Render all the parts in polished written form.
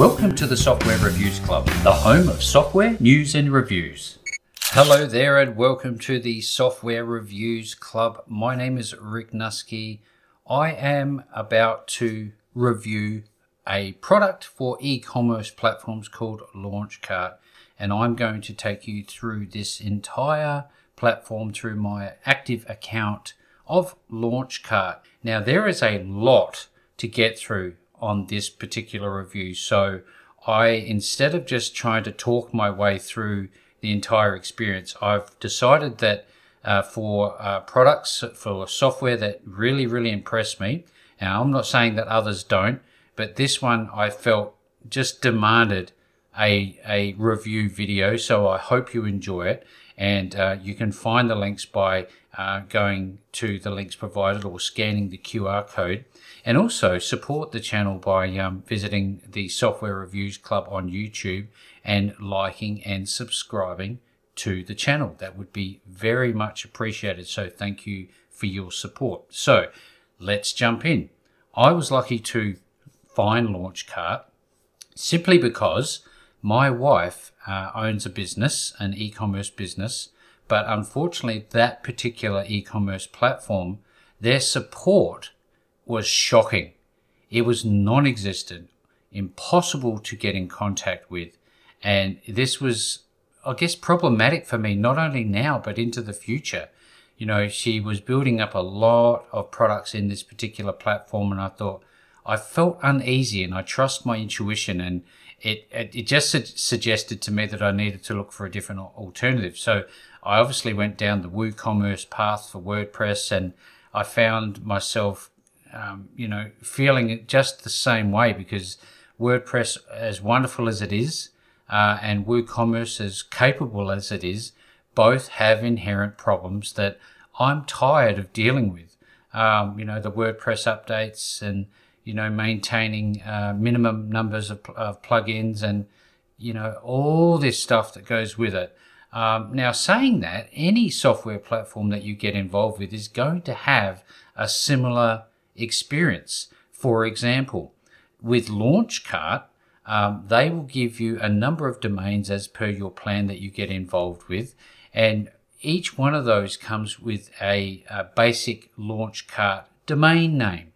Welcome to the Software Reviews Club, the home of software news and reviews. Hello there and welcome to the Software Reviews Club. My name is Rick Nusky. I am about to review a product for e-commerce platforms called Launchcart, and I'm going to take you through this entire platform through my active account of Launchcart. Now, there is a lot to get through on this particular review, so instead of just trying to talk my way through the entire experience, I've decided that for products, for software that really impressed me, now I'm not saying that others don't, but this one I felt just demanded a review video, so I hope you enjoy it. And you can find the links by going to the links provided or scanning the QR code. And also support the channel by visiting the Software Reviews Club on YouTube and liking and subscribing to the channel. That would be very much appreciated. So thank you for your support. So let's jump in. I was lucky to find Launchcart simply because my wife owns a business, an e-commerce business, but unfortunately that particular e-commerce platform, their support was shocking. It was non-existent, impossible to get in contact with. And this was, I guess, problematic for me, not only now, but into the future. You know, she was building up a lot of products in this particular platform, and I felt uneasy, and I trust my intuition, and it just suggested to me that I needed to look for a different alternative. So I obviously went down the WooCommerce path for WordPress, and I found myself, feeling just the same way, because WordPress, as wonderful as it is, and WooCommerce, as capable as it is, both have inherent problems that I'm tired of dealing with. The WordPress updates and, maintaining minimum numbers of plugins and, all this stuff that goes with it. Now, saying that, any software platform that you get involved with is going to have a similar experience. For example, with Launchcart, they will give you a number of domains as per your plan that you get involved with. And each one of those comes with a basic Launchcart domain name.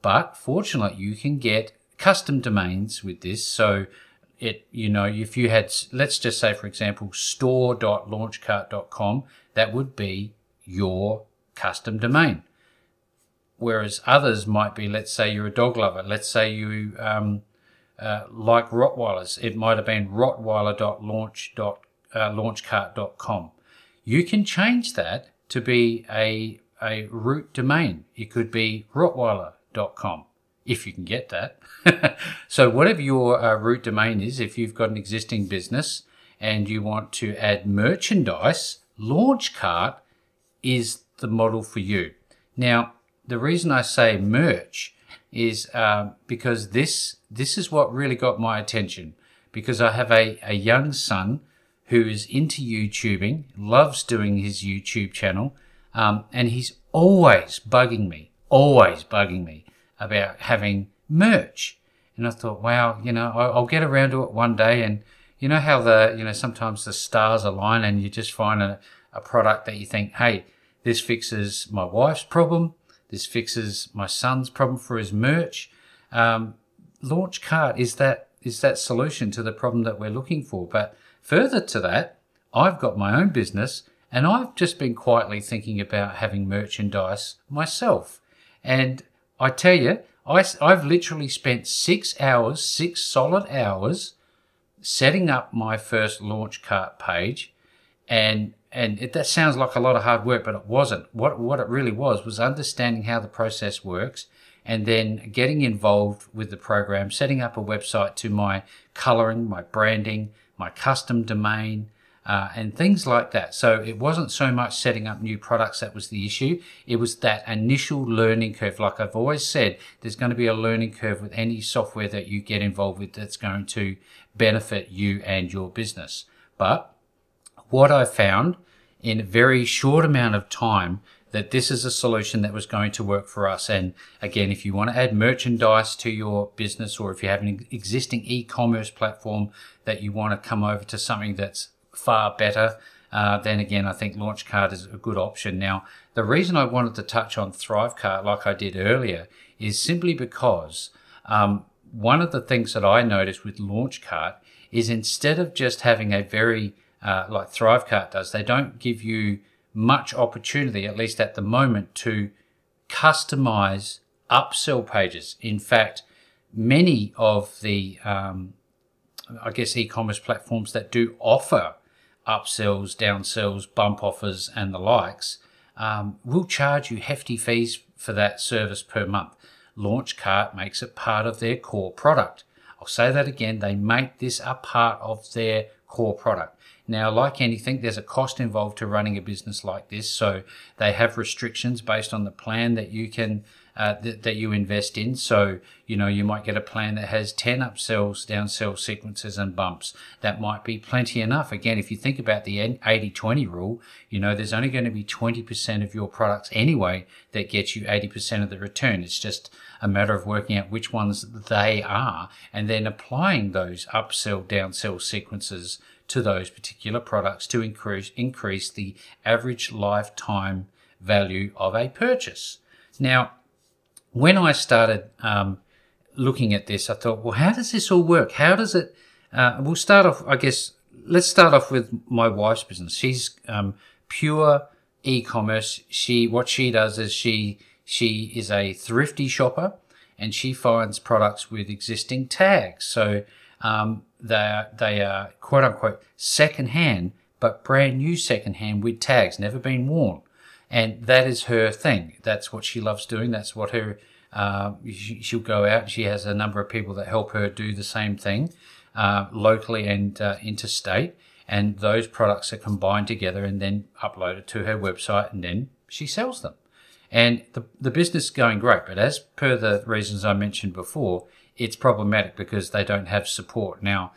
But fortunately, you can get custom domains with this. So if you had, let's just say, for example, store.launchcart.com, that would be your custom domain. Whereas others might be, let's say you're a dog lover. Let's say you like Rottweilers. It might have been rottweiler.launchcart.com. You can change that to be a root domain. It could be rottweiler.com, if you can get that. So whatever your root domain is, if you've got an existing business and you want to add merchandise, Launchcart is the model for you. Now, the reason I say merch is because this is what really got my attention, because I have a young son who is into YouTubing, loves doing his YouTube channel, and he's always bugging me about having merch. And I thought, wow, I'll get around to it one day. And you know how sometimes the stars align and you just find a product that you think, hey, this fixes my wife's problem. This fixes my son's problem for his merch. Launchcart is that solution to the problem that we're looking for. But further to that, I've got my own business and I've just been quietly thinking about having merchandise myself. And I tell you, I've literally spent 6 hours, 6 solid hours, setting up my first Launchcart page. And that sounds like a lot of hard work, but it wasn't. What it really was understanding how the process works and then getting involved with the program, setting up a website to my coloring, my branding, my custom domain, and things like that. So it wasn't so much setting up new products that was the issue. It was that initial learning curve. Like I've always said, there's going to be a learning curve with any software that you get involved with that's going to benefit you and your business. But what I found in a very short amount of time that this is a solution that was going to work for us. And again, if you want to add merchandise to your business, or if you have an existing e-commerce platform that you want to come over to something that's far better, then again, I think Launchcard is a good option. Now, the reason I wanted to touch on Thrivecart like I did earlier is simply because one of the things that I noticed with Launchcart is instead of just having a very, like Thrivecart does, they don't give you much opportunity, at least at the moment, to customize upsell pages. In fact, many of the, I guess, e-commerce platforms that do offer upsells, downsells, bump offers, and the likes, will charge you hefty fees for that service per month. Launchcart makes it part of their core product. I'll say that again, they make this a part of their core product. Now, like anything, there's a cost involved to running a business like this, so they have restrictions based on the plan that you can that you invest in. So, you know, you might get a plan that has 10 upsells, downsells, sequences, and bumps. That might be plenty enough. Again, if you think about the 80-20 rule, you know, there's only going to be 20% of your products anyway that gets you 80% of the return. It's just a matter of working out which ones they are and then applying those upsell, downsell sequences to those particular products to increase the average lifetime value of a purchase. Now, when I started looking at this, I thought, well, how does this all work? How does it, we'll start off, I guess, let's start off with my wife's business. She's pure e-commerce. What she does is she is a thrifty shopper, and she finds products with existing tags. So they are quote unquote secondhand, but brand new secondhand with tags, never been worn. And that is her thing. That's what she loves doing. That's what her, she'll go out. She has a number of people that help her do the same thing locally and interstate. And those products are combined together and then uploaded to her website, and then she sells them. And the business is going great. But as per the reasons I mentioned before, it's problematic because they don't have support. Now,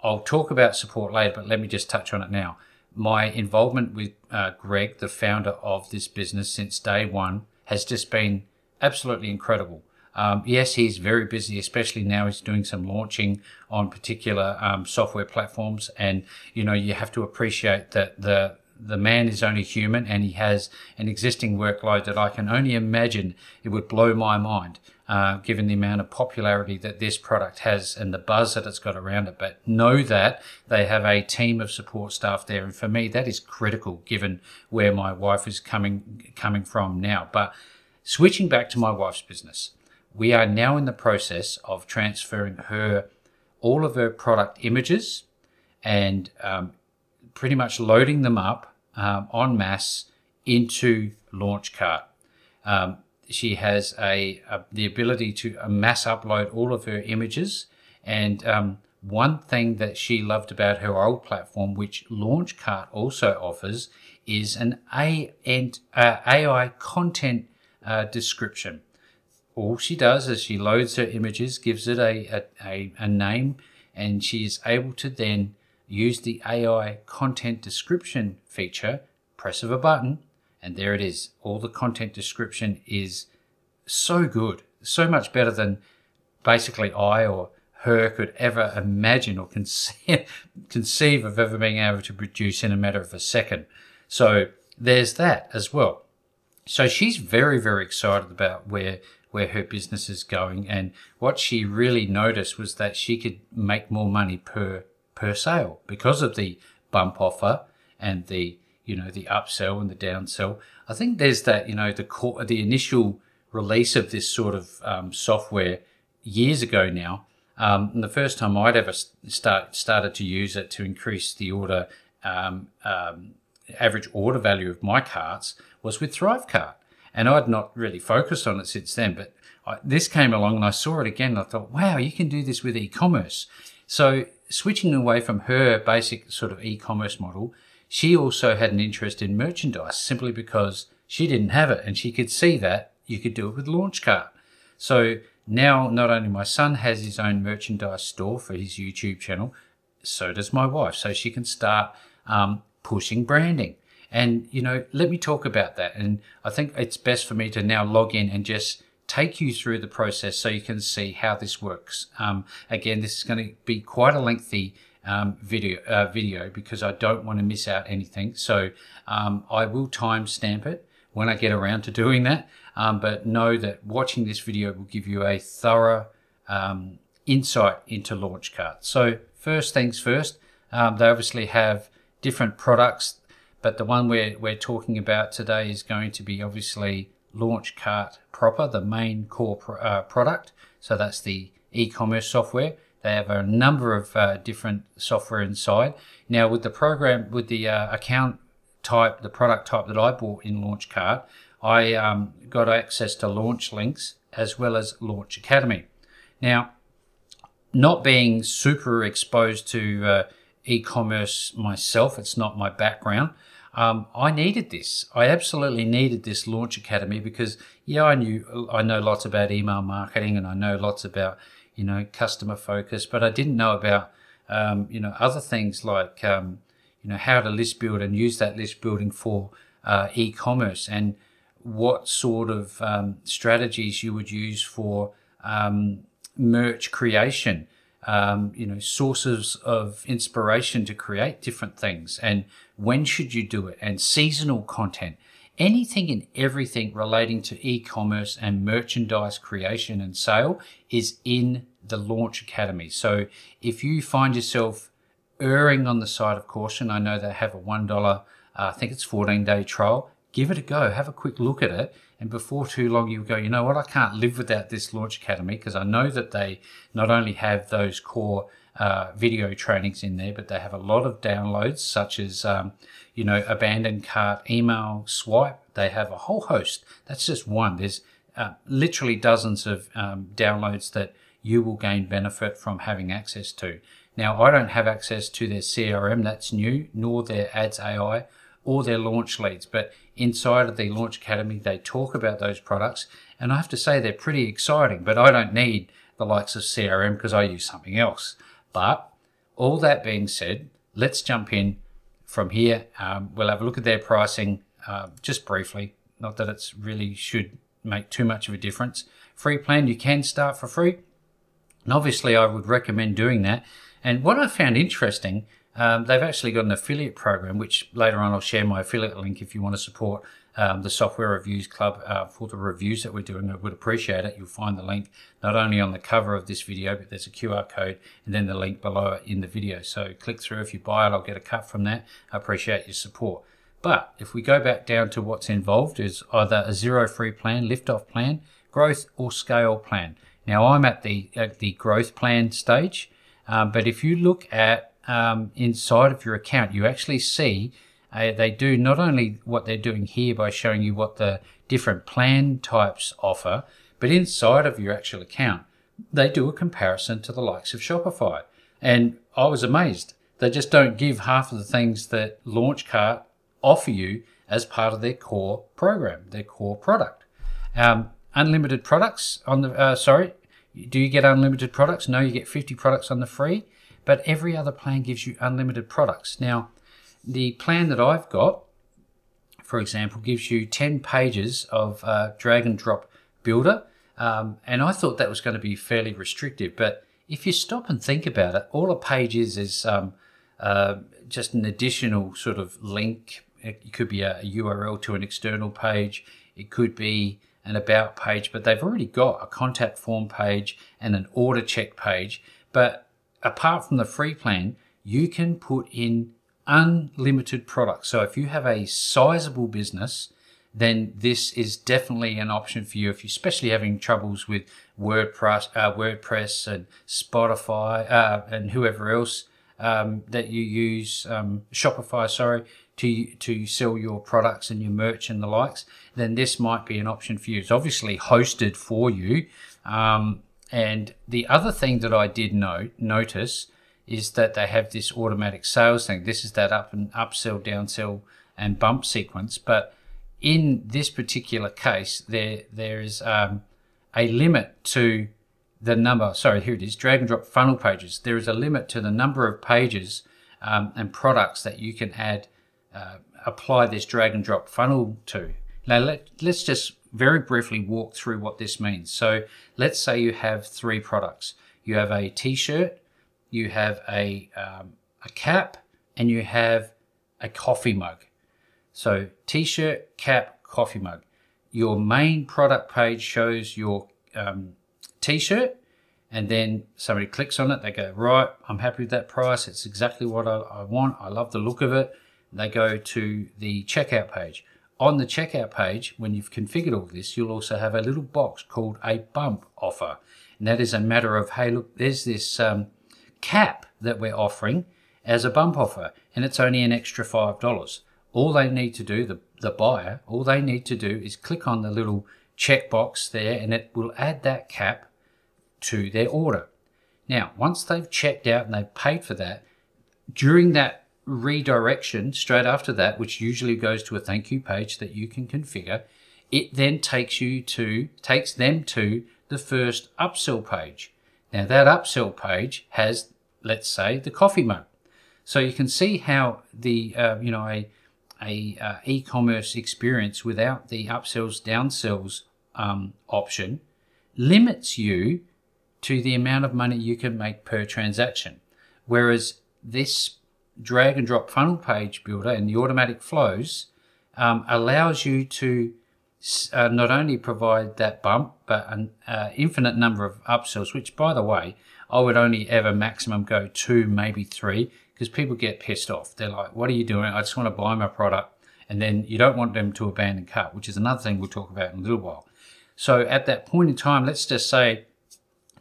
I'll talk about support later, but let me just touch on it now. My involvement with Greg, the founder of this business, since day one has just been absolutely incredible. Yes, he's very busy, especially now he's doing some launching on particular software platforms. And, you know, you have to appreciate that the man is only human, and he has an existing workload that I can only imagine. It would blow my mind, given the amount of popularity that this product has and the buzz that it's got around it. But know that they have a team of support staff there. And for me, that is critical given where my wife is coming from now. But switching back to my wife's business, we are now in the process of transferring her, all of her product images, and pretty much loading them up en masse into Launchcart. She has the ability to mass upload all of her images. And one thing that she loved about her old platform, which Launchcart also offers, is an AI content description. All she does is she loads her images, gives it a name, and she is able to then use the AI content description feature, press of a button, and there it is. All the content description is so good, so much better than basically I or her could ever imagine or conceive of ever being able to produce in a matter of a second. So there's that as well. So she's very, very excited about where her business is going. And what she really noticed was that she could make more money per sale because of the bump offer and the, you know, the upsell and the downsell. I think there's that, you know, the initial release of this sort of software years ago now. And the first time I'd ever started to use it to increase the order average order value of my carts was with Thrivecart, and I'd not really focused on it since then. But this came along and I saw it again. And I thought, wow, you can do this with e-commerce. So switching away from her basic sort of e-commerce model, she also had an interest in merchandise simply because she didn't have it, and she could see that you could do it with Launchcart. So now not only my son has his own merchandise store for his YouTube channel, so does my wife. So she can start pushing branding. And, you know, let me talk about that. And I think it's best for me to now log in and just take you through the process so you can see how this works. Again, this is going to be quite a lengthy video because I don't want to miss out anything. So I will timestamp it when I get around to doing that. But know that watching this video will give you a thorough insight into Launchcart. So first things first, they obviously have different products, but the one we're talking about today is going to be obviously Launchcart proper, the main core product. So that's the e-commerce software. They have a number of different software inside. Now with the program, with the account type, the product type that I bought in Launchcart, I got access to Launch Links as well as Launch Academy. Now, not being super exposed to e-commerce myself, it's not my background, I needed this. I absolutely needed this Launch Academy because, yeah, I know lots about email marketing and I know lots about, you know, customer focus, but I didn't know about, you know, other things like, you know, how to list build and use that list building for e-commerce and what sort of strategies you would use for merch creation, you know, sources of inspiration to create different things and when should you do it and seasonal content. Anything and everything relating to e-commerce and merchandise creation and sale is in the Launch Academy. So if you find yourself erring on the side of caution, I know they have a $1, I think it's 14-day trial. Give it a go. Have a quick look at it. And before too long, you'll go, you know what, I can't live without this Launch Academy, because I know that they not only have those core video trainings in there, but they have a lot of downloads such as, you know, abandoned cart, email, swipe. They have a whole host. That's just one. There's literally dozens of downloads that you will gain benefit from having access to. Now, I don't have access to their CRM, that's new, nor their Ads AI or their launch leads. But inside of the Launch Academy, they talk about those products. And I have to say they're pretty exciting, but I don't need the likes of CRM because I use something else. But all that being said, let's jump in from here. We'll have a look at their pricing just briefly. Not that it's really should make too much of a difference. Free plan, you can start for free. And obviously, I would recommend doing that. And what I found interesting, they've actually got an affiliate program, which later on I'll share my affiliate link if you want to support the Software Reviews Club for the reviews that we're doing. I would appreciate it. You'll find the link not only on the cover of this video, but there's a QR code and then the link below it in the video. So click through. If you buy it, I'll get a cut from that. I appreciate your support. But if we go back down to what's involved, is either a zero free plan, lift-off plan, growth or scale plan. Now, I'm at the growth plan stage, but if you look at inside of your account, you actually see they do not only what they're doing here by showing you what the different plan types offer, but inside of your actual account, they do a comparison to the likes of Shopify. And I was amazed. They just don't give half of the things that Launchcart offer you as part of their core program, their core product. Unlimited products on the, do you get unlimited products? No, you get 50 products on the free, but every other plan gives you unlimited products. Now, the plan that I've got, for example, gives you 10 pages of drag and drop builder. And I thought that was going to be fairly restrictive. But if you stop and think about it, all a page is just an additional sort of link. It could be a URL to an external page. It could be an about page, but they've already got a contact form page and an order check page. But apart from the free plan, you can put in unlimited products. So if you have a sizable business, then this is definitely an option for you. If you're especially having troubles with WordPress and Spotify and whoever else that you use, Shopify, to sell your products and your merch and the likes, then this might be an option for you. It's obviously hosted for you. And the other thing that I did notice is that they have this automatic sales thing. This is that up and upsell, downsell, and bump sequence. But in this particular case, there is a limit to the number. Sorry, here it is, drag and drop funnel pages. There is a limit to the number of pages and products that you can add apply this drag and drop funnel to. Now, let's just very briefly walk through what this means. So let's say you have three products. You have a t-shirt, you have a cap, and you have a coffee mug. So t-shirt, cap, coffee mug. Your main product page shows your t-shirt, and then somebody clicks on it. They go, right, I'm happy with that price. It's exactly what I want. I love the look of it. They go to the checkout page. On the checkout page, when you've configured all this, you'll also have a little box called a bump offer. And that is a matter of, hey, look, there's this cap that we're offering as a bump offer, and it's only an extra $5. All they need to do, the buyer, all they need to do is click on the little checkbox there, and it will add that cap to their order. Now, once they've checked out and they've paid for that, during that redirection straight after that, which usually goes to a thank you page that you can configure, it then takes them to the first upsell page. Now, that upsell page has, let's say, the coffee mug. So you can see how the e-commerce experience without the upsells, downsells option limits you to the amount of money you can make per transaction. Whereas this drag and drop funnel page builder and the automatic flows allows you to not only provide that bump, but an infinite number of upsells, which, by the way, I would only ever maximum go 2, maybe 3, because people get pissed off. They're like, what are you doing? I just want to buy my product. And then you don't want them to abandon cart, which is another thing we'll talk about in a little while. So at that point in time, let's just say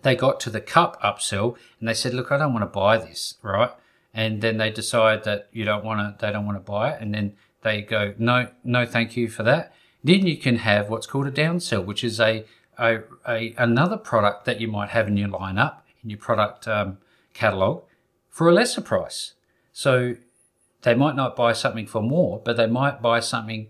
they got to the cup upsell and they said, look, I don't want to buy this, right? And then they decide that they don't want to buy it. And then they go, no, thank you for that. Then you can have what's called a downsell, which is another product that you might have in your lineup, in your product catalog, for a lesser price. So they might not buy something for more, but they might buy something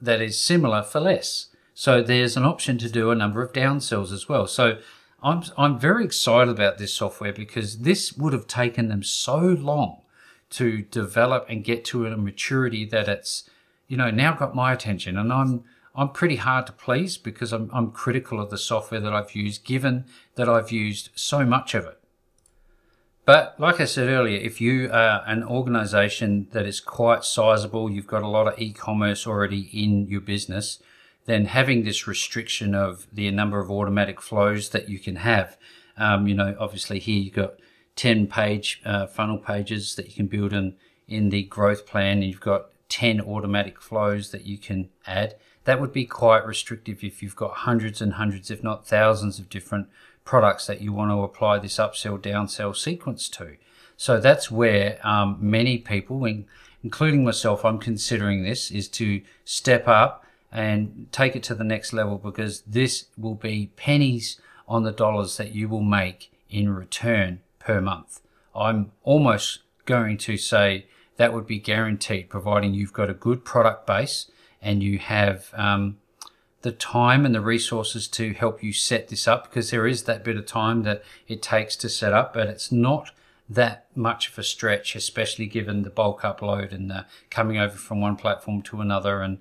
that is similar for less. So there's an option to do a number of downsells as well. So I'm very excited about this software, because this would have taken them so long to develop and get to a maturity that it's, now got my attention. And I'm pretty hard to please, because I'm critical of the software that I've used, given that I've used so much of it. But like I said earlier, if you are an organization that is quite sizable, you've got a lot of e-commerce already in your business, then having this restriction of the number of automatic flows that you can have, obviously here you've got 10 page funnel pages that you can build in the growth plan, and you've got 10 automatic flows that you can add. That would be quite restrictive if you've got hundreds and hundreds, if not thousands, of different products that you want to apply this upsell, downsell sequence to. So that's where many people, including myself, I'm considering this, is to step up and take it to the next level, because this will be pennies on the dollars that you will make in return per month. I'm almost going to say that would be guaranteed, providing you've got a good product base and you have the time and the resources to help you set this up, because there is that bit of time that it takes to set up, but it's not that much of a stretch, especially given the bulk upload and the coming over from one platform to another, and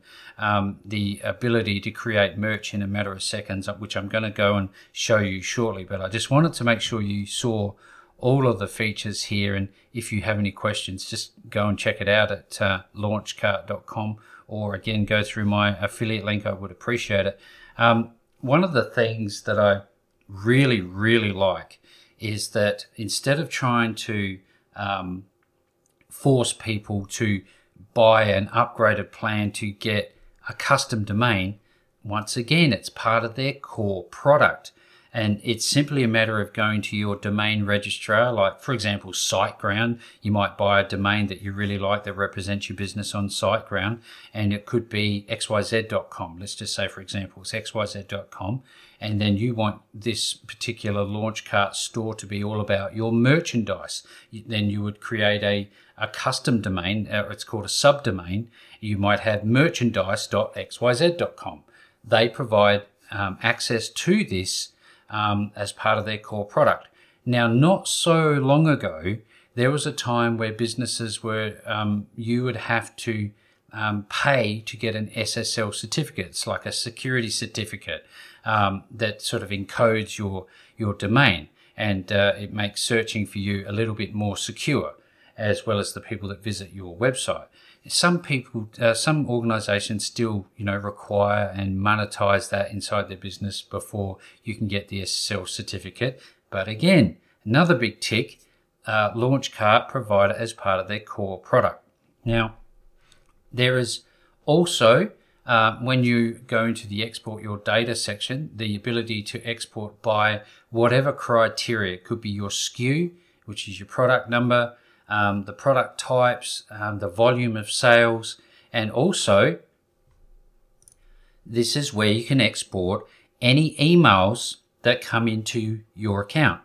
the ability to create merch in a matter of seconds, which I'm going to go and show you shortly. But I just wanted to make sure you saw all of the features here, and if you have any questions, just go and check it out at launchcart.com, or again go through my affiliate link. I would appreciate it. One of the things that I really like is that instead of trying to force people to buy an upgraded plan to get a custom domain, once again, it's part of their core product. And it's simply a matter of going to your domain registrar, like, for example, SiteGround. You might buy a domain that you really like that represents your business on SiteGround, and it could be xyz.com. Let's just say, for example, it's xyz.com. And then you want this particular LaunchCart store to be all about your merchandise. Then you would create a custom domain, or it's called a subdomain. You might have merchandise.xyz.com. They provide access to this as part of their core product. Now, not so long ago, there was a time where businesses were, you would have to pay to get an SSL certificate. It's like a security certificate that sort of encodes your domain, and it makes searching for you a little bit more secure, as well as the people that visit your website. Some people, some organizations still, require and monetize that inside their business before you can get the SSL certificate. But again, another big tick, Launchcart provider as part of their core product. Now, there is also, when you go into the export your data section, the ability to export by whatever criteria. It could be your SKU, which is your product number, the product types, the volume of sales, and also this is where you can export any emails that come into your account.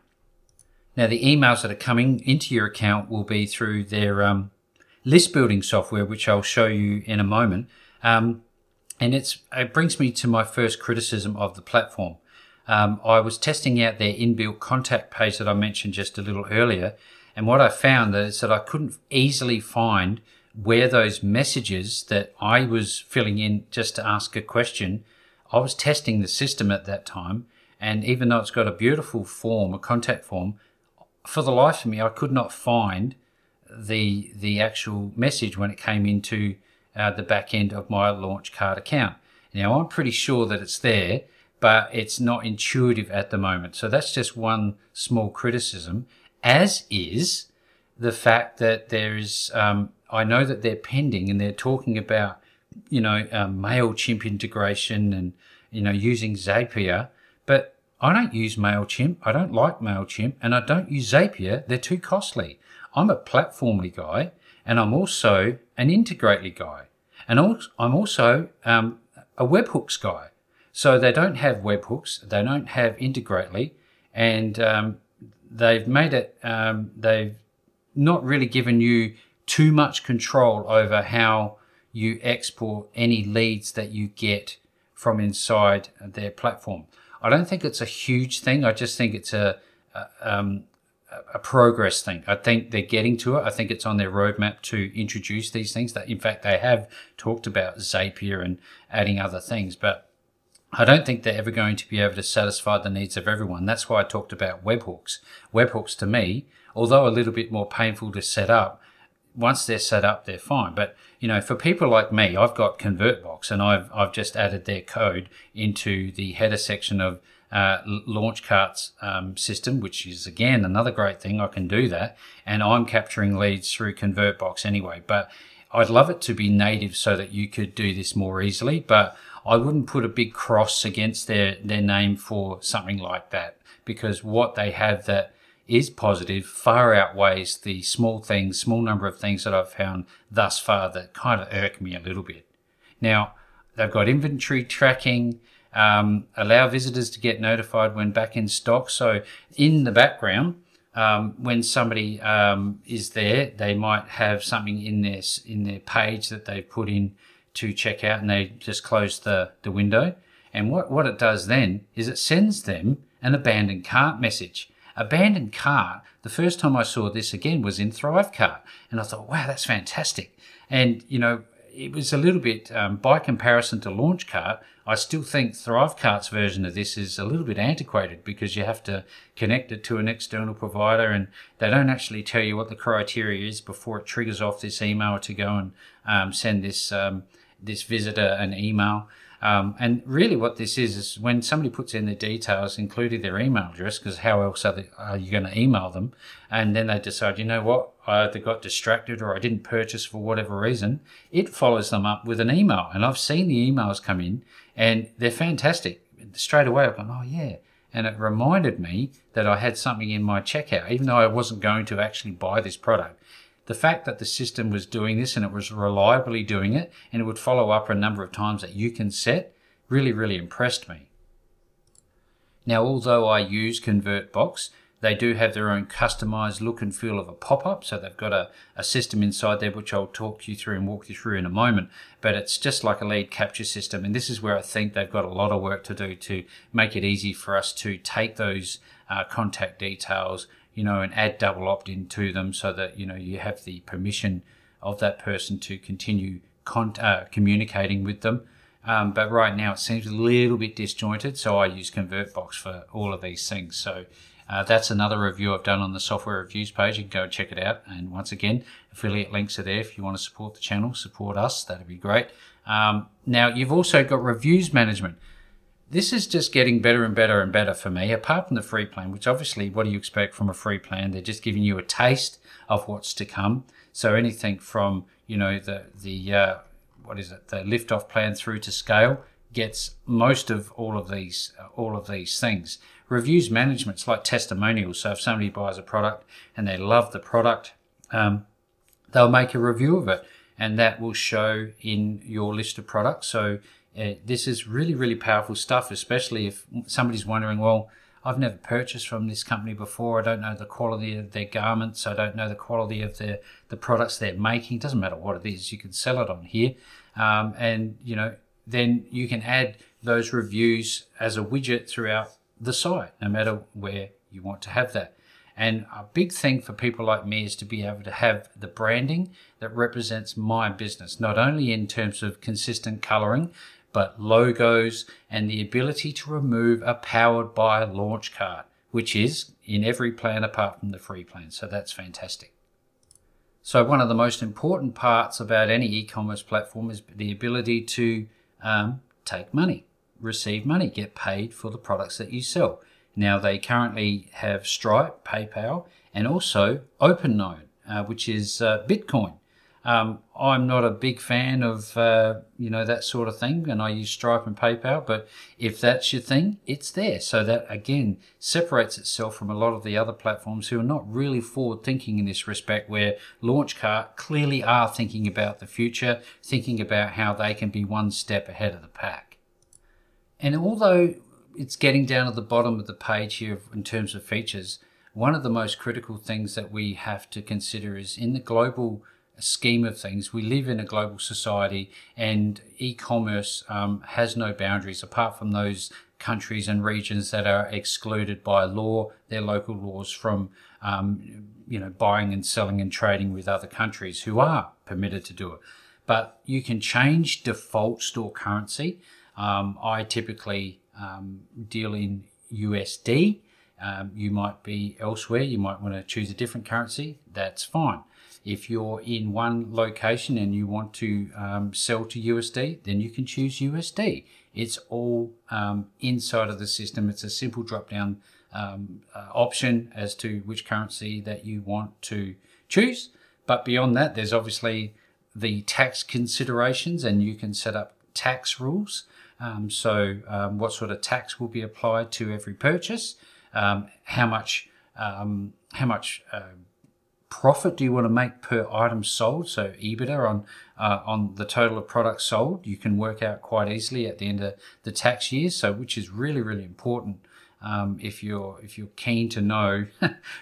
Now, the emails that are coming into your account will be through their list building software, which I'll show you in a moment. And it brings me to my first criticism of the platform. I was testing out their inbuilt contact page that I mentioned just a little earlier. And what I found is that I couldn't easily find where those messages that I was filling in just to ask a question. I was testing the system at that time, and even though it's got a beautiful form, a contact form, for the life of me, I could not find the actual message when it came into the back end of my Launchcart account. Now, I'm pretty sure that it's there, but it's not intuitive at the moment. So that's just one small criticism. As is the fact that there is, I know that they're pending and they're talking about, MailChimp integration and, using Zapier, but I don't use MailChimp. I don't like MailChimp and I don't use Zapier. They're too costly. I'm a Platformly guy and I'm also an Integrately guy and I'm also a webhooks guy. So they don't have webhooks. They don't have Integrately, and, they've made it, they've not really given you too much control over how you export any leads that you get from inside their platform. I don't think it's a huge thing. I just think it's a progress thing. I think they're getting to it. I think it's on their roadmap to introduce these things. That, in fact, they have talked about Zapier and adding other things, but I don't think they're ever going to be able to satisfy the needs of everyone. That's why I talked about webhooks. Webhooks to me, although a little bit more painful to set up, once they're set up, they're fine. But, for people like me, I've got ConvertBox and I've just added their code into the header section of Launchcart's system, which is, again, another great thing. I can do that. And I'm capturing leads through ConvertBox anyway. But I'd love it to be native so that you could do this more easily. But I wouldn't put a big cross against their name for something like that, because what they have that is positive far outweighs the small number of things that I've found thus far that kind of irk me a little bit. Now, they've got inventory tracking, allow visitors to get notified when back in stock. So in the background, when somebody is there, they might have something in their page that they've put in to check out, and they just close the window. And what it does then is it sends them an abandoned cart message. Abandoned cart, the first time I saw this again was in Thrivecart. And I thought, wow, that's fantastic. And, it was a little bit, by comparison to Launchcart, I still think Thrivecart's version of this is a little bit antiquated because you have to connect it to an external provider and they don't actually tell you what the criteria is before it triggers off this email to go and send this visitor an email. And really what this is when somebody puts in their details, including their email address, because how else are you going to email them? And then they decide, I either got distracted or I didn't purchase for whatever reason. It follows them up with an email. And I've seen the emails come in and they're fantastic. Straight away, I've gone, oh, yeah. And it reminded me that I had something in my checkout, even though I wasn't going to actually buy this product. The fact that the system was doing this and it was reliably doing it and it would follow up a number of times that you can set really, really impressed me. Now, although I use ConvertBox, they do have their own customized look and feel of a pop-up. So they've got a system inside there, which I'll talk you through and walk you through in a moment. But it's just like a lead capture system. And this is where I think they've got a lot of work to do to make it easy for us to take those contact details, you know, and add double opt-in to them so that, you know, you have the permission of that person to continue communicating with them. But right now it seems a little bit disjointed, so I use ConvertBox for all of these things. So that's another review I've done on the software reviews page. You can go and check it out. And once again, affiliate links are there. If you want to support the channel, support us. That'd be great. Now, you've also got reviews management. This is just getting better and better and better for me, apart from the free plan, which obviously, what do you expect from a free plan? They're just giving you a taste of what's to come. So anything from, you know, the Liftoff plan through to Scale gets most of all of these things. Reviews management's like testimonials. So if somebody buys a product and they love the product, they'll make a review of it, and that will show in your list of products. So this is really, really powerful stuff, especially if somebody's wondering, well, I've never purchased from this company before. I don't know the quality of their garments. I don't know the quality of the products they're making. It doesn't matter what it is. You can sell it on here. And, you know, then you can add those reviews as a widget throughout the site, no matter where you want to have that. And a big thing for people like me is to be able to have the branding that represents my business, not only in terms of consistent coloring, but logos and the ability to remove a powered by launch card, which is in every plan apart from the free plan. So that's fantastic. So one of the most important parts about any e-commerce platform is the ability to take money, receive money, get paid for the products that you sell. Now, they currently have Stripe, PayPal, and also OpenNode, which is Bitcoin. I'm not a big fan of, that sort of thing, and I use Stripe and PayPal, but if that's your thing, it's there. So that, again, separates itself from a lot of the other platforms who are not really forward-thinking in this respect, where LaunchCart clearly are thinking about the future, thinking about how they can be one step ahead of the pack. And although it's getting down to the bottom of the page here in terms of features, one of the most critical things that we have to consider is in the global scheme of things, we live in a global society, and e-commerce has no boundaries apart from those countries and regions that are excluded by law, their local laws, from buying and selling and trading with other countries who are permitted to do it. But you can change default store currency. I typically deal in USD. You might be elsewhere. You might want to choose a different currency. That's fine. If you're in one location and you want to sell to USD, then you can choose USD. It's all inside of the system. It's a simple drop-down option as to which currency that you want to choose. But beyond that, there's obviously the tax considerations, and you can set up tax rules. What sort of tax will be applied to every purchase? How much profit do you want to make per item sold? So EBITDA on the total of products sold, you can work out quite easily at the end of the tax year. So, which is really, really important if you're keen to know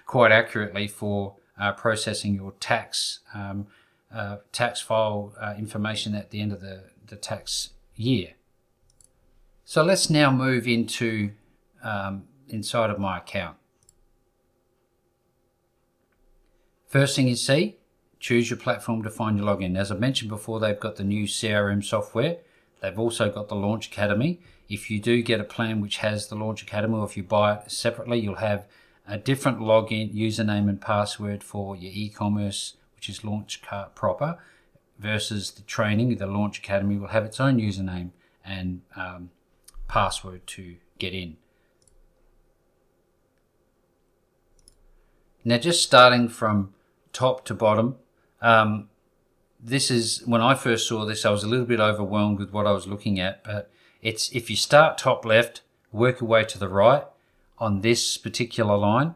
quite accurately for processing your tax file information at the end of the tax year. So let's now move into inside of my account. First thing you see, choose your platform to find your login. As I mentioned before, they've got the new CRM software. They've also got the Launch Academy. If you do get a plan which has the Launch Academy, or if you buy it separately, you'll have a different login, username and password for your e-commerce, which is LaunchCart proper, versus the training. The Launch Academy will have its own username and password to get in. Now, just starting from top to bottom, this is when I first saw this, I was a little bit overwhelmed with what I was looking at, but it's if you start top left, work your way to the right on this particular line,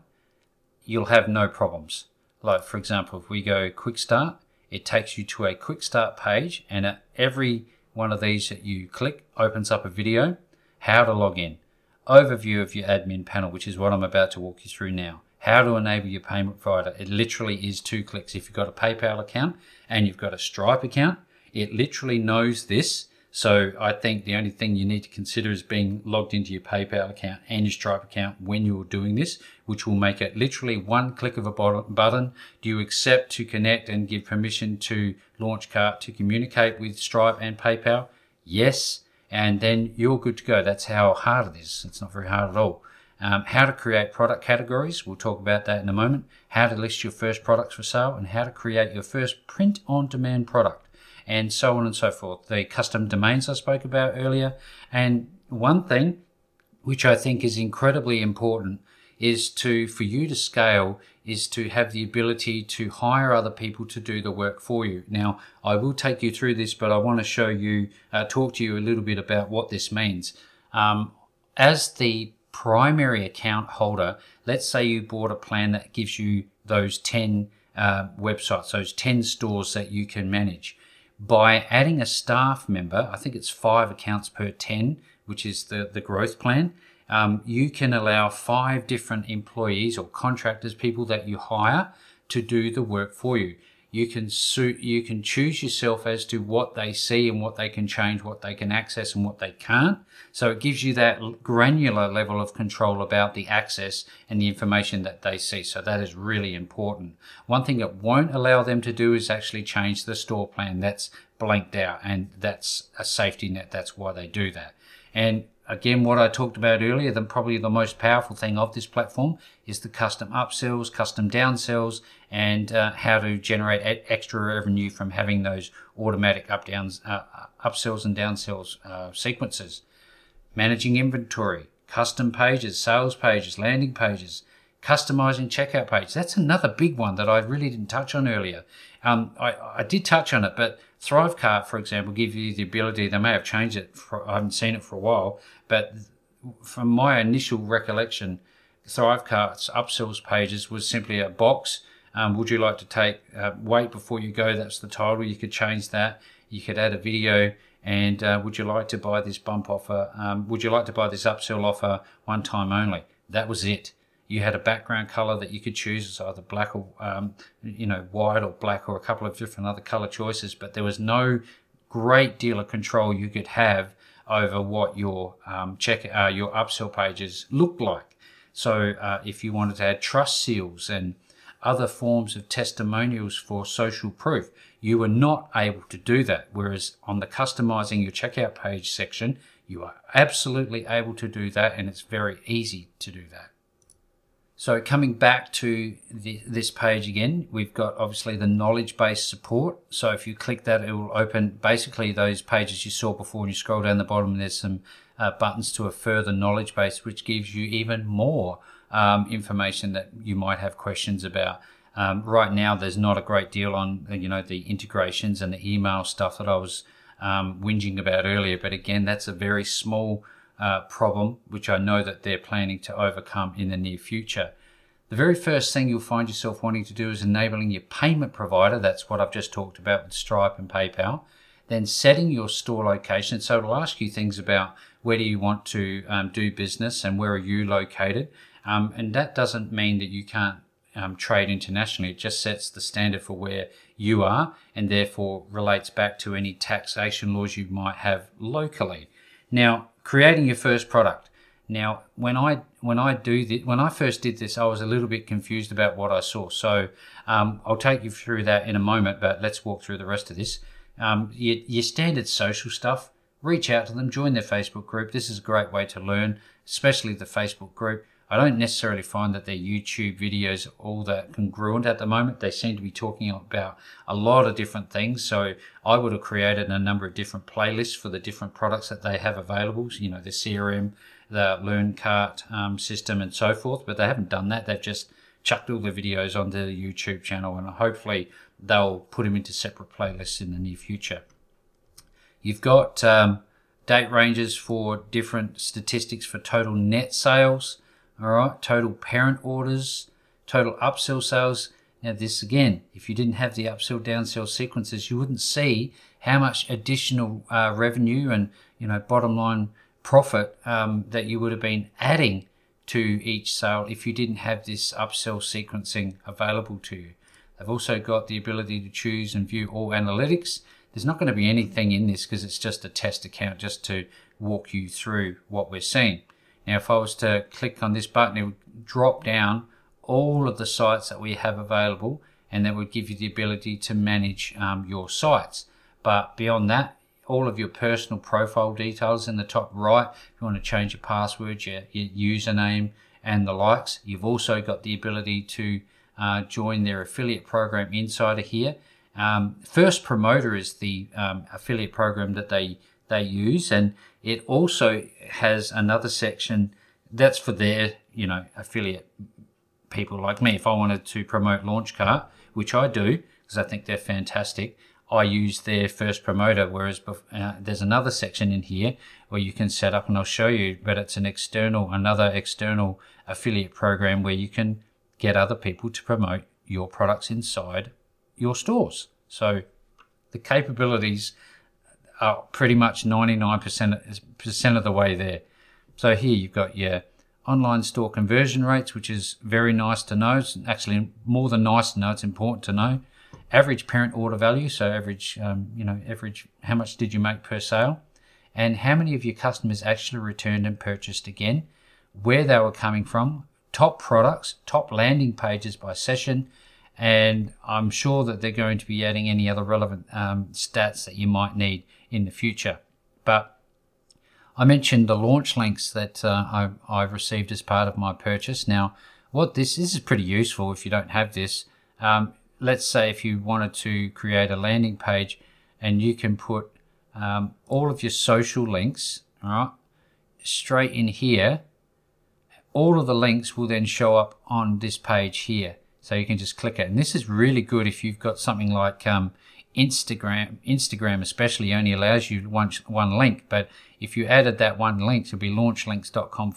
you'll have no problems. Like, for example, if we go quick start, it takes you to a quick start page, and at every one of these that you click opens up a video, how to log in, overview of your admin panel, which is what I'm about to walk you through now. How to enable your payment provider. It literally is 2 clicks. If you've got a PayPal account and you've got a Stripe account, it literally knows this. So I think the only thing you need to consider is being logged into your PayPal account and your Stripe account when you're doing this, which will make it literally one click of a button. Do you accept to connect and give permission to Launchcart to communicate with Stripe and PayPal? Yes. And then you're good to go. That's how hard it is. It's not very hard at all. How to create product categories. We'll talk about that in a moment. How to list your first products for sale and how to create your first print-on-demand product. And so on and so forth. The custom domains I spoke about earlier. And one thing which I think is incredibly important is to, for you to scale, is to have the ability to hire other people to do the work for you. Now, I will take you through this, but I want to show you, talk to you a little bit about what this means. As the primary account holder, let's say you bought a plan that gives you those 10 websites, those 10 stores that you can manage. By adding a staff member, I think it's 5 accounts per 10, which is the growth plan, you can allow 5 different employees or contractors, people that you hire, to do the work for you. You can choose yourself as to what they see and what they can change, what they can access and what they can't. So it gives you that granular level of control about the access and the information that they see. So that is really important. One thing it won't allow them to do is actually change the store plan. That's blanked out, and that's a safety net. That's why they do that. And again, what I talked about earlier, then probably the most powerful thing of this platform is the custom upsells, custom downsells, and how to generate extra revenue from having those automatic upsells and downsells sequences. Managing inventory, custom pages, sales pages, landing pages, customizing checkout page. That's another big one that I really didn't touch on earlier. I did touch on it, but Thrivecart, for example, give you the ability, they may have changed it, I haven't seen it for a while, but from my initial recollection, Thrivecart's upsells pages was simply a box. Would you like to take wait before you go? That's the title. You could change that. You could add a video and would you like to buy this bump offer? Would you like to buy this upsell offer one time only? That was it. You had a background color that you could choose. It's either black or, white or black or a couple of different other color choices, but there was no great deal of control you could have over what your upsell pages looked like. So if you wanted to add trust seals and other forms of testimonials for social proof, you were not able to do that. Whereas on the customizing your checkout page section, you are absolutely able to do that, and it's very easy to do that. So coming back to this page again, we've got obviously the knowledge-based support. So if you click that, it will open basically those pages you saw before, and you scroll down the bottom and there's some buttons to a further knowledge base, which gives you even more information that you might have questions about. Right now, there's not a great deal on, the integrations and the email stuff that I was whinging about earlier. But again, that's a very small problem, which I know that they're planning to overcome in the near future. The very first thing you'll find yourself wanting to do is enabling your payment provider. That's what I've just talked about with Stripe and PayPal. Then setting your store location. So it'll ask you things about where do you want to do business and where are you located. And that doesn't mean that you can't trade internationally. It just sets the standard for where you are and therefore relates back to any taxation laws you might have locally. Now, creating your first product. Now, when I first did this, I was a little bit confused about what I saw. So I'll take you through that in a moment, but let's walk through the rest of this. Your standard social stuff, reach out to them, join their Facebook group. This is a great way to learn, especially the Facebook group. I don't necessarily find that their YouTube videos are all that congruent at the moment. They seem to be talking about a lot of different things. So I would have created a number of different playlists for the different products that they have available. So, the CRM, the LearnCart system and so forth. But they haven't done that. They've just chucked all the videos onto the YouTube channel, and hopefully they'll put them into separate playlists in the near future. You've got date ranges for different statistics for total net sales. All right, total parent orders, total upsell sales. Now this again, if you didn't have the upsell downsell sequences, you wouldn't see how much additional revenue and bottom line profit that you would have been adding to each sale if you didn't have this upsell sequencing available to you. They've also got the ability to choose and view all analytics. There's not going to be anything in this because it's just a test account just to walk you through what we're seeing. Now, if I was to click on this button, it would drop down all of the sites that we have available, and that would give you the ability to manage your sites. But beyond that, all of your personal profile details in the top right, if you want to change your password, your username, and the likes. You've also got the ability to join their affiliate program inside of here. First Promoter is the affiliate program that they use, and it also has another section that's for their affiliate people like me. If I wanted to promote Launchcart, which I do because I think they're fantastic, I use their First Promoter, whereas there's another section in here where you can set up, and I'll show you, but it's another external affiliate program where you can get other people to promote your products inside your stores. So the capabilities are pretty much 99% of the way there. So here you've got your online store conversion rates, which is very nice to know. It's actually more than nice to know, it's important to know. Average parent order value, so average, how much did you make per sale, and how many of your customers actually returned and purchased again, where they were coming from, top products, top landing pages by session, and I'm sure that they're going to be adding any other relevant stats that you might need in the future. But I mentioned the launch links that I've received as part of my purchase. Now, this is pretty useful if you don't have this. Let's say if you wanted to create a landing page, and you can put all of your social links, all right, straight in here. All of the links will then show up on this page here. So you can just click it. And this is really good if you've got something like Instagram. Instagram especially only allows you one link. But if you added that one link, it would be launchlinks.com/,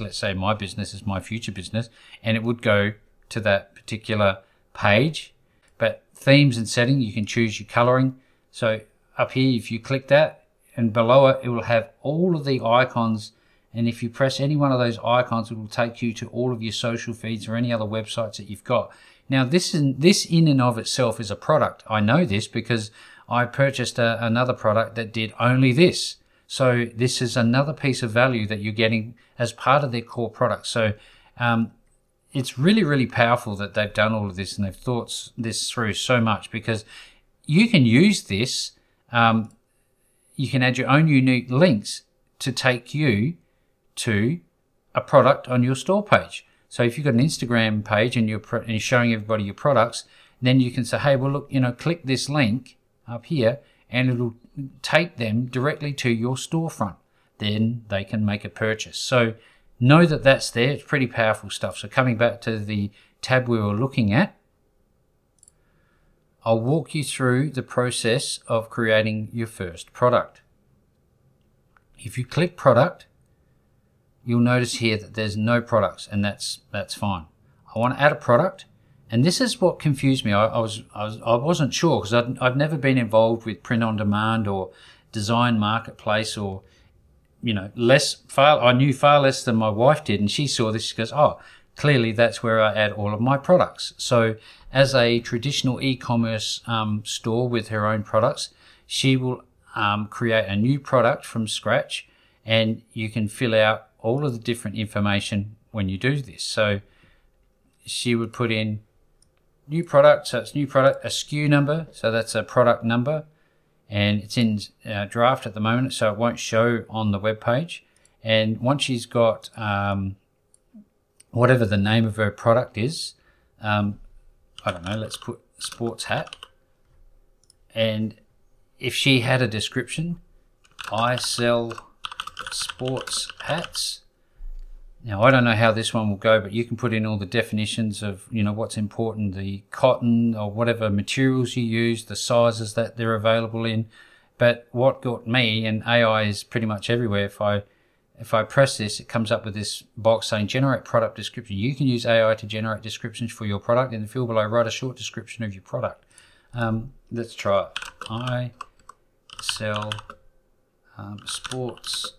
let's say my business is my future business, and it would go to that particular page. But themes and setting, you can choose your coloring. So up here, if you click that, and below it, it will have all of the icons. And if you press any one of those icons, it will take you to all of your social feeds or any other websites that you've got. Now, this in and of itself is a product. I know this because I purchased another product that did only this. So this is another piece of value that you're getting as part of their core product. So it's really, really powerful that they've done all of this and they've thought this through so much, because you can use this. You can add your own unique links to take you to a product on your store page. So if you've got an Instagram page and you're showing everybody your products, then you can say, hey, well, look, click this link up here and it'll take them directly to your storefront. Then they can make a purchase. So know that that's there. It's pretty powerful stuff. So coming back to the tab we were looking at, I'll walk you through the process of creating your first product. If you click product, you'll notice here that there's no products, and that's fine. I want to add a product, and this is what confused me. I wasn't sure because I've never been involved with print on demand or design marketplace or I knew far less than my wife did, and she saw this. She goes, oh, clearly that's where I add all of my products. So as a traditional e-commerce store with her own products, she will create a new product from scratch, and you can fill out all of the different information when you do this. So she would put in new product, so it's new product, a SKU number, so that's a product number, and it's in draft at the moment, so it won't show on the web page. And once she's got whatever the name of her product is, I don't know, let's put sports hat, and if she had a description, I sell sports hats. Now I don't know how this one will go, but you can put in all the definitions of what's important, the cotton or whatever materials you use, the sizes that they're available in. But what got me, and AI is pretty much everywhere, if I press this, it comes up with this box saying generate product description. You can use AI to generate descriptions for your product. In the field below, write a short description of your product. Let's try it. I sell sports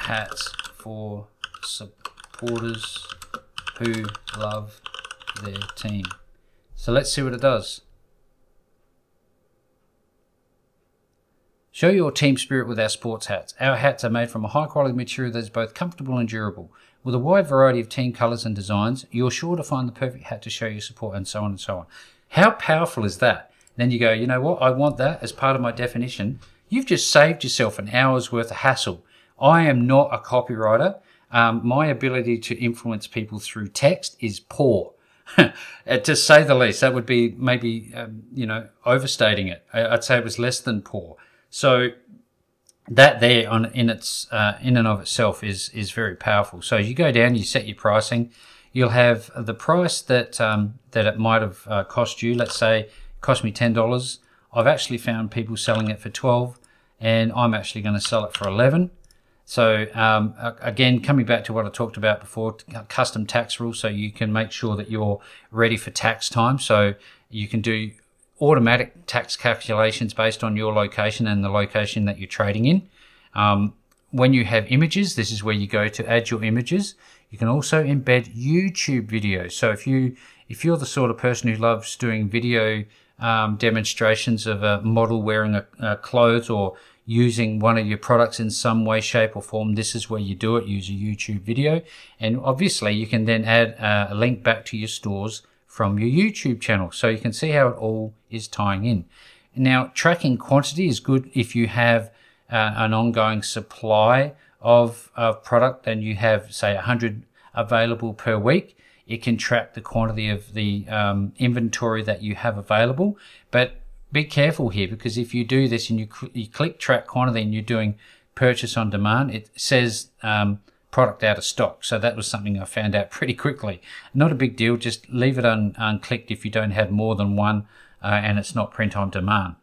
hats for supporters who love their team. So let's see what it does. Show your team spirit with our sports hats. Our hats are made from a high-quality material that is both comfortable and durable. With a wide variety of team colours and designs, you're sure to find the perfect hat to show your support, and so on and so on. How powerful is that? Then you go, you know what, I want that as part of my definition. You've just saved yourself an hour's worth of hassle. I am not a copywriter. My ability to influence people through text is poor. To say the least, that would be maybe, overstating it. I'd say it was less than poor. So that there in and of itself is very powerful. So you go down, you set your pricing. You'll have the price that it might have cost you. Let's say it cost me $10. I've actually found people selling it for $12, and I'm actually going to sell it for $11. So again, coming back to what I talked about before, custom tax rules, so you can make sure that you're ready for tax time. So you can do automatic tax calculations based on your location and the location that you're trading in. When you have images, this is where you go to add your images. You can also embed YouTube videos. So if you're the sort of person who loves doing video demonstrations of a model wearing a clothes or using one of your products in some way, shape or form, this is where you do it. Use a YouTube video, and obviously you can then add a link back to your stores from your YouTube channel, so you can see how it all is tying in. Now, tracking quantity is good if you have an ongoing supply of product, then you have, say, 100 available per week. It can track the quantity of the inventory that you have available. But be careful here, because if you do this and you click track quantity and you're doing purchase on demand, it says product out of stock. So that was something I found out pretty quickly. Not a big deal. Just leave it unclicked if you don't have more than one and it's not print on demand.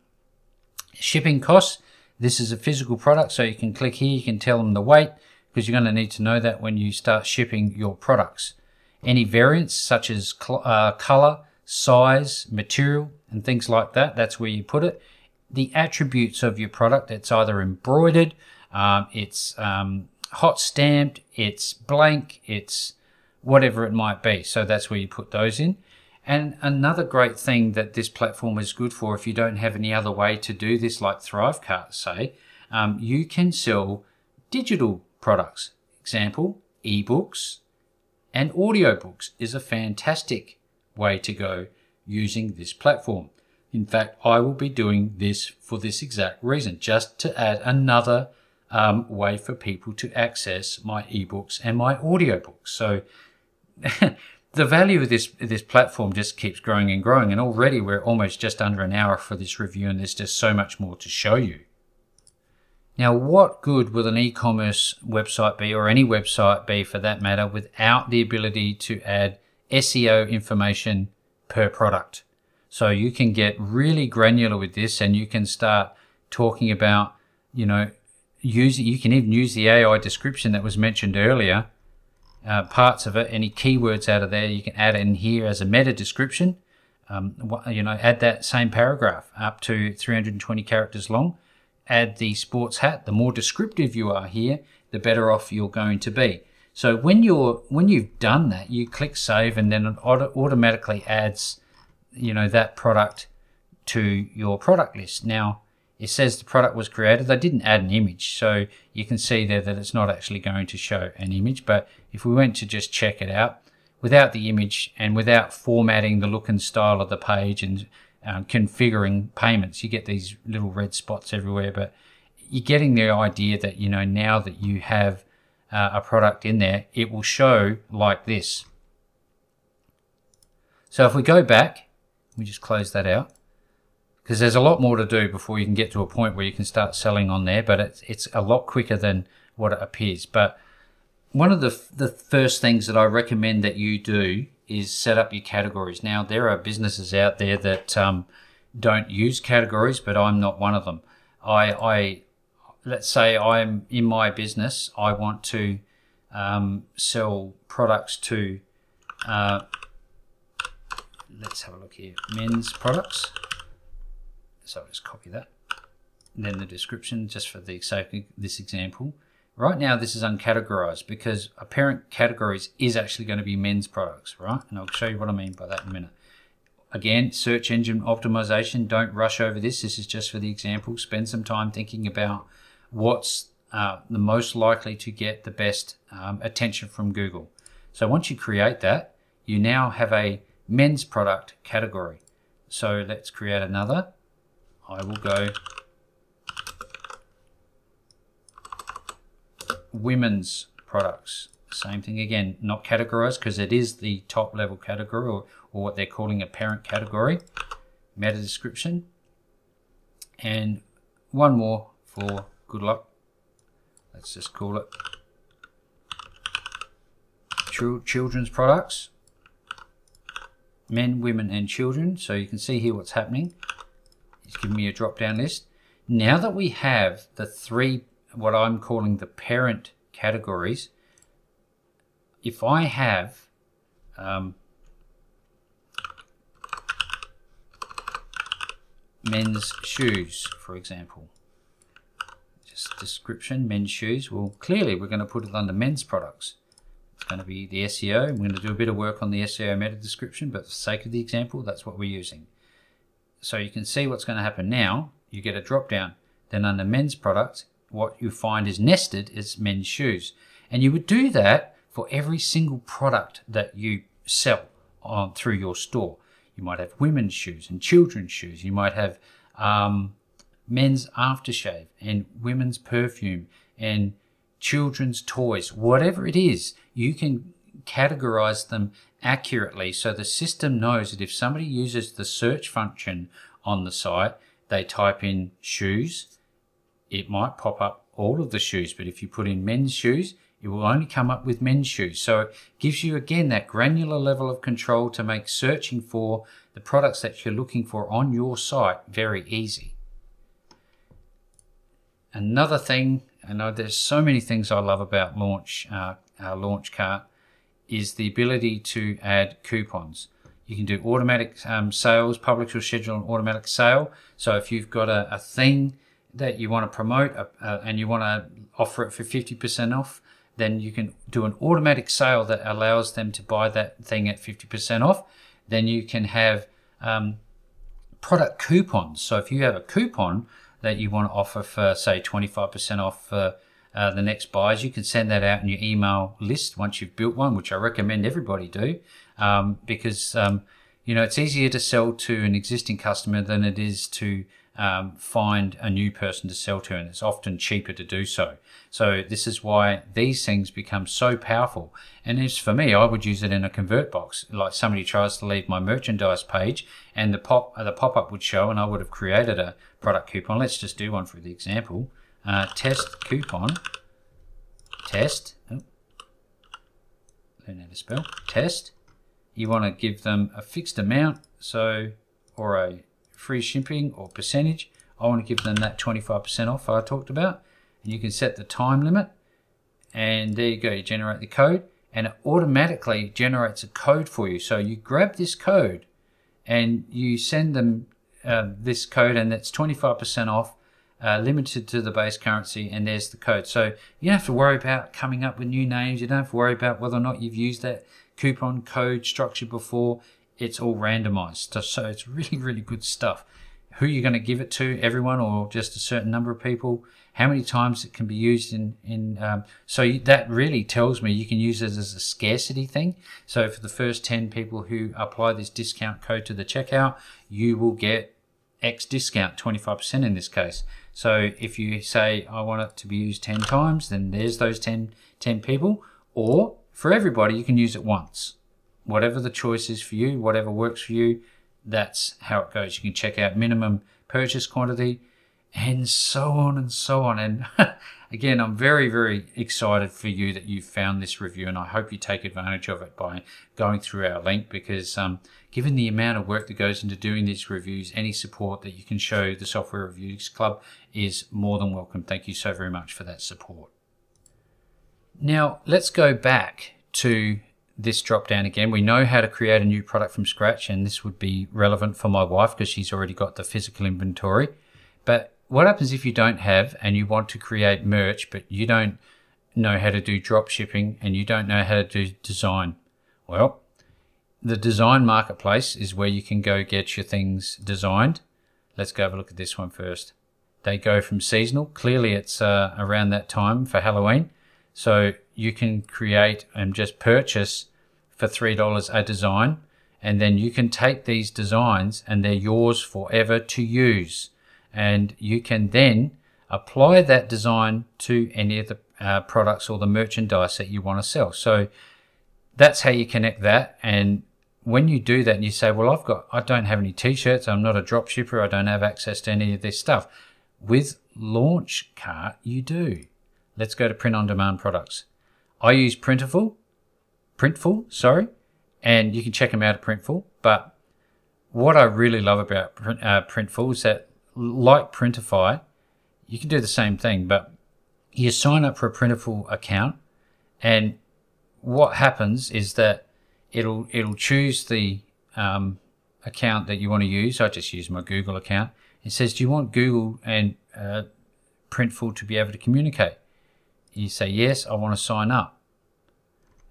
Shipping costs. This is a physical product, so you can click here. You can tell them the weight, because you're going to need to know that when you start shipping your products. Any variants such as color, size, material, and things like that, that's where you put it. The attributes of your product, it's either embroidered, it's hot stamped, it's blank, it's whatever it might be. So that's where you put those in. And another great thing that this platform is good for, if you don't have any other way to do this, like Thrivecart, say, you can sell digital products. Example, ebooks. And audiobooks is a fantastic way to go using this platform. In fact, I will be doing this for this exact reason, just to add another way for people to access my ebooks and my audiobooks. So the value of this platform just keeps growing and growing. And already we're almost just under an hour for this review, and there's just so much more to show you. Now, what good will an e-commerce website be, or any website be for that matter, without the ability to add SEO information per product? So you can get really granular with this, and you can start talking about, you can even use the AI description that was mentioned earlier, parts of it, any keywords out of there, you can add in here as a meta description, add that same paragraph up to 320 characters long. Add the sports hat. The more descriptive you are here, the better off you're going to be. So when you've done that, you click save, and then it automatically adds, that product to your product list. Now, it says the product was created. They didn't add an image, so you can see there that it's not actually going to show an image. But if we went to just check it out, without the image and without formatting the look and style of the page and configuring payments, you get these little red spots everywhere, but you're getting the idea that, now that you have a product in there, it will show like this. So if we go back, we just close that out, because there's a lot more to do before you can get to a point where you can start selling on there, but it's a lot quicker than what it appears. But one of the first things that I recommend that you do is set up your categories. Now, there are businesses out there that don't use categories, but I'm not one of them. I let's say I'm in my business. I want to sell products to, let's have a look here, men's products. So I'll just copy that. And then the description, just for the sake of this example. Right now, this is uncategorized because apparent categories is actually going to be men's products, right? And I'll show you what I mean by that in a minute. Again, search engine optimization, don't rush over this. This is just for the example. Spend some time thinking about what's the most likely to get the best attention from Google. So once you create that, you now have a men's product category. So let's create another. I will go women's products. Same thing again, not categorized because it is the top level category or what they're calling a parent category. Meta description. And one more for good luck. Let's just call it children's products. Men, women, and children. So you can see here what's happening. It's giving me a drop down list. Now that we have the three, what I'm calling the parent categories, if I have men's shoes, for example, just description, men's shoes, well, clearly we're going to put it under men's products. It's going to be the SEO. I'm going to do a bit of work on the SEO meta description, but for the sake of the example, that's what we're using. So you can see what's going to happen now. You get a drop down. Then under men's products, what you find is nested is men's shoes. And you would do that for every single product that you sell on through your store. You might have women's shoes and children's shoes. You might have men's aftershave and women's perfume and children's toys. Whatever it is, you can categorize them accurately so the system knows that if somebody uses the search function on the site, they type in shoes, it might pop up all of the shoes. But if you put in men's shoes, it will only come up with men's shoes. So it gives you, again, that granular level of control to make searching for the products that you're looking for on your site very easy. Another thing, I know there's so many things I love about Launchcart, is the ability to add coupons. You can do automatic sales, publish or schedule an automatic sale. So if you've got a thing that you want to promote and you want to offer it for 50% off, then you can do an automatic sale that allows them to buy that thing at 50% off. Then you can have product coupons. So if you have a coupon that you want to offer for, say, 25% off for the next buyers, you can send that out in your email list once you've built one, which I recommend everybody do, because it's easier to sell to an existing customer than it is to find a new person to sell to, and it's often cheaper to do so. So this is why these things become so powerful. And as for me, I would use it in a convert box. Like somebody tries to leave my merchandise page and the pop-up would show, and I would have created a product coupon. Let's just do one for the example. Test coupon. Test. Oh. Learn how to spell. Test. You want to give them a fixed amount, so, or a free shipping or percentage. I want to give them that 25% off I talked about. And you can set the time limit. And there you go. You generate the code and it automatically generates a code for you. So you grab this code and you send them this code, and that's 25% off, limited to the base currency. And there's the code. So you don't have to worry about coming up with new names. You don't have to worry about whether or not you've used that coupon code structure before. It's all randomized. So it's really, really good stuff. Who you're going to give it to, everyone or just a certain number of people, how many times it can be used so that really tells me you can use it as a scarcity thing. So for the first 10 people who apply this discount code to the checkout, you will get X discount, 25% in this case. So if you say, I want it to be used 10 times, then there's those 10 people. Or for everybody, you can use it once. Whatever the choice is for you, whatever works for you, that's how it goes. You can check out minimum purchase quantity and so on and so on. And again, I'm very, very excited for you that you found this review, and I hope you take advantage of it by going through our link, because given the amount of work that goes into doing these reviews, any support that you can show the Software Reviews Club is more than welcome. Thank you so very much for that support. Now, let's go back to this drop down again. We know how to create a new product from scratch, and this would be relevant for my wife because she's already got the physical inventory. But what happens if you don't have, and you want to create merch, but you don't know how to do drop shipping and you don't know how to do design? Well, The design marketplace is where you can go get your things designed. Let's go have a look at this one first. They go from seasonal. Clearly it's around that time for Halloween. So you can create and just purchase for $3 a design. And then you can take these designs and they're yours forever to use. And you can then apply that design to any of the products or the merchandise that you want to sell. So that's how you connect that. And when you do that and you say, well, I don't have any t-shirts. I'm not a drop shipper. I don't have access to any of this stuff. With Launchcart, you do. Let's go to print on demand products. I use Printful, and you can check them out at Printful. But what I really love about Printful is that, like Printify, you can do the same thing, but you sign up for a Printful account, and what happens is that it'll choose the account that you want to use. I just use my Google account. It says, do you want Google and Printful to be able to communicate? You say, yes, I want to sign up.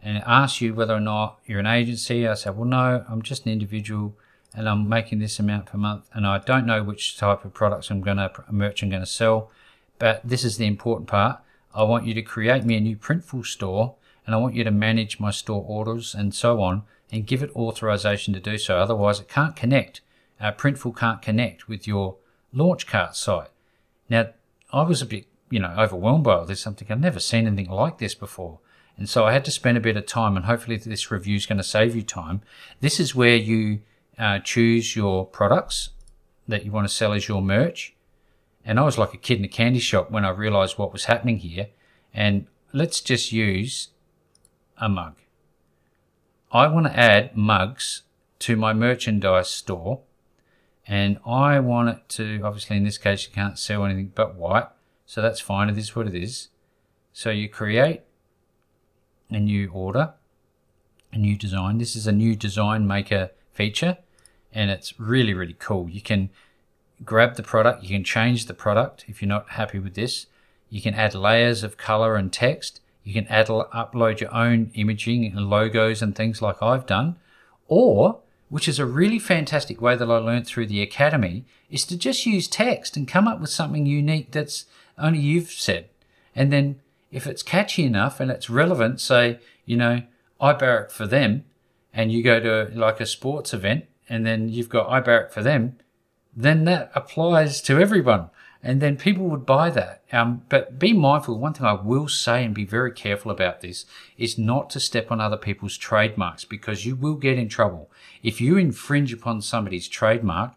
And it asks you whether or not you're an agency. I say, well, no, I'm just an individual and I'm making this amount per month and I don't know which type of products merch I'm going to sell. But this is the important part. I want you to create me a new Printful store and I want you to manage my store orders and so on and give it authorization to do so. Otherwise, it can't connect. Printful can't connect with your Launchcart site. Now, I was a bit, overwhelmed by all this. I'm thinking, I've never seen anything like this before. And so I had to spend a bit of time, and hopefully this review is going to save you time. This is where you choose your products that you want to sell as your merch. And I was like a kid in a candy shop when I realized what was happening here. And let's just use a mug. I want to add mugs to my merchandise store. And I want it to, obviously in this case, you can't sell anything but white. So that's fine. It is what it is. So you create a new order, a new design. This is a new design maker feature. And it's really, really cool. You can grab the product. You can change the product if you're not happy with this. You can add layers of color and text. You can upload your own imaging and logos and things like I've done. Or, which is a really fantastic way that I learned through the academy, is to just use text and come up with something unique that's only you've said. And then if it's catchy enough and it's relevant, say, I barrack for them, and you go to like a sports event and then you've got I barrack for them, then that applies to everyone. And then people would buy that. But be mindful. One thing I will say and be very careful about this is not to step on other people's trademarks, because you will get in trouble. If you infringe upon somebody's trademark,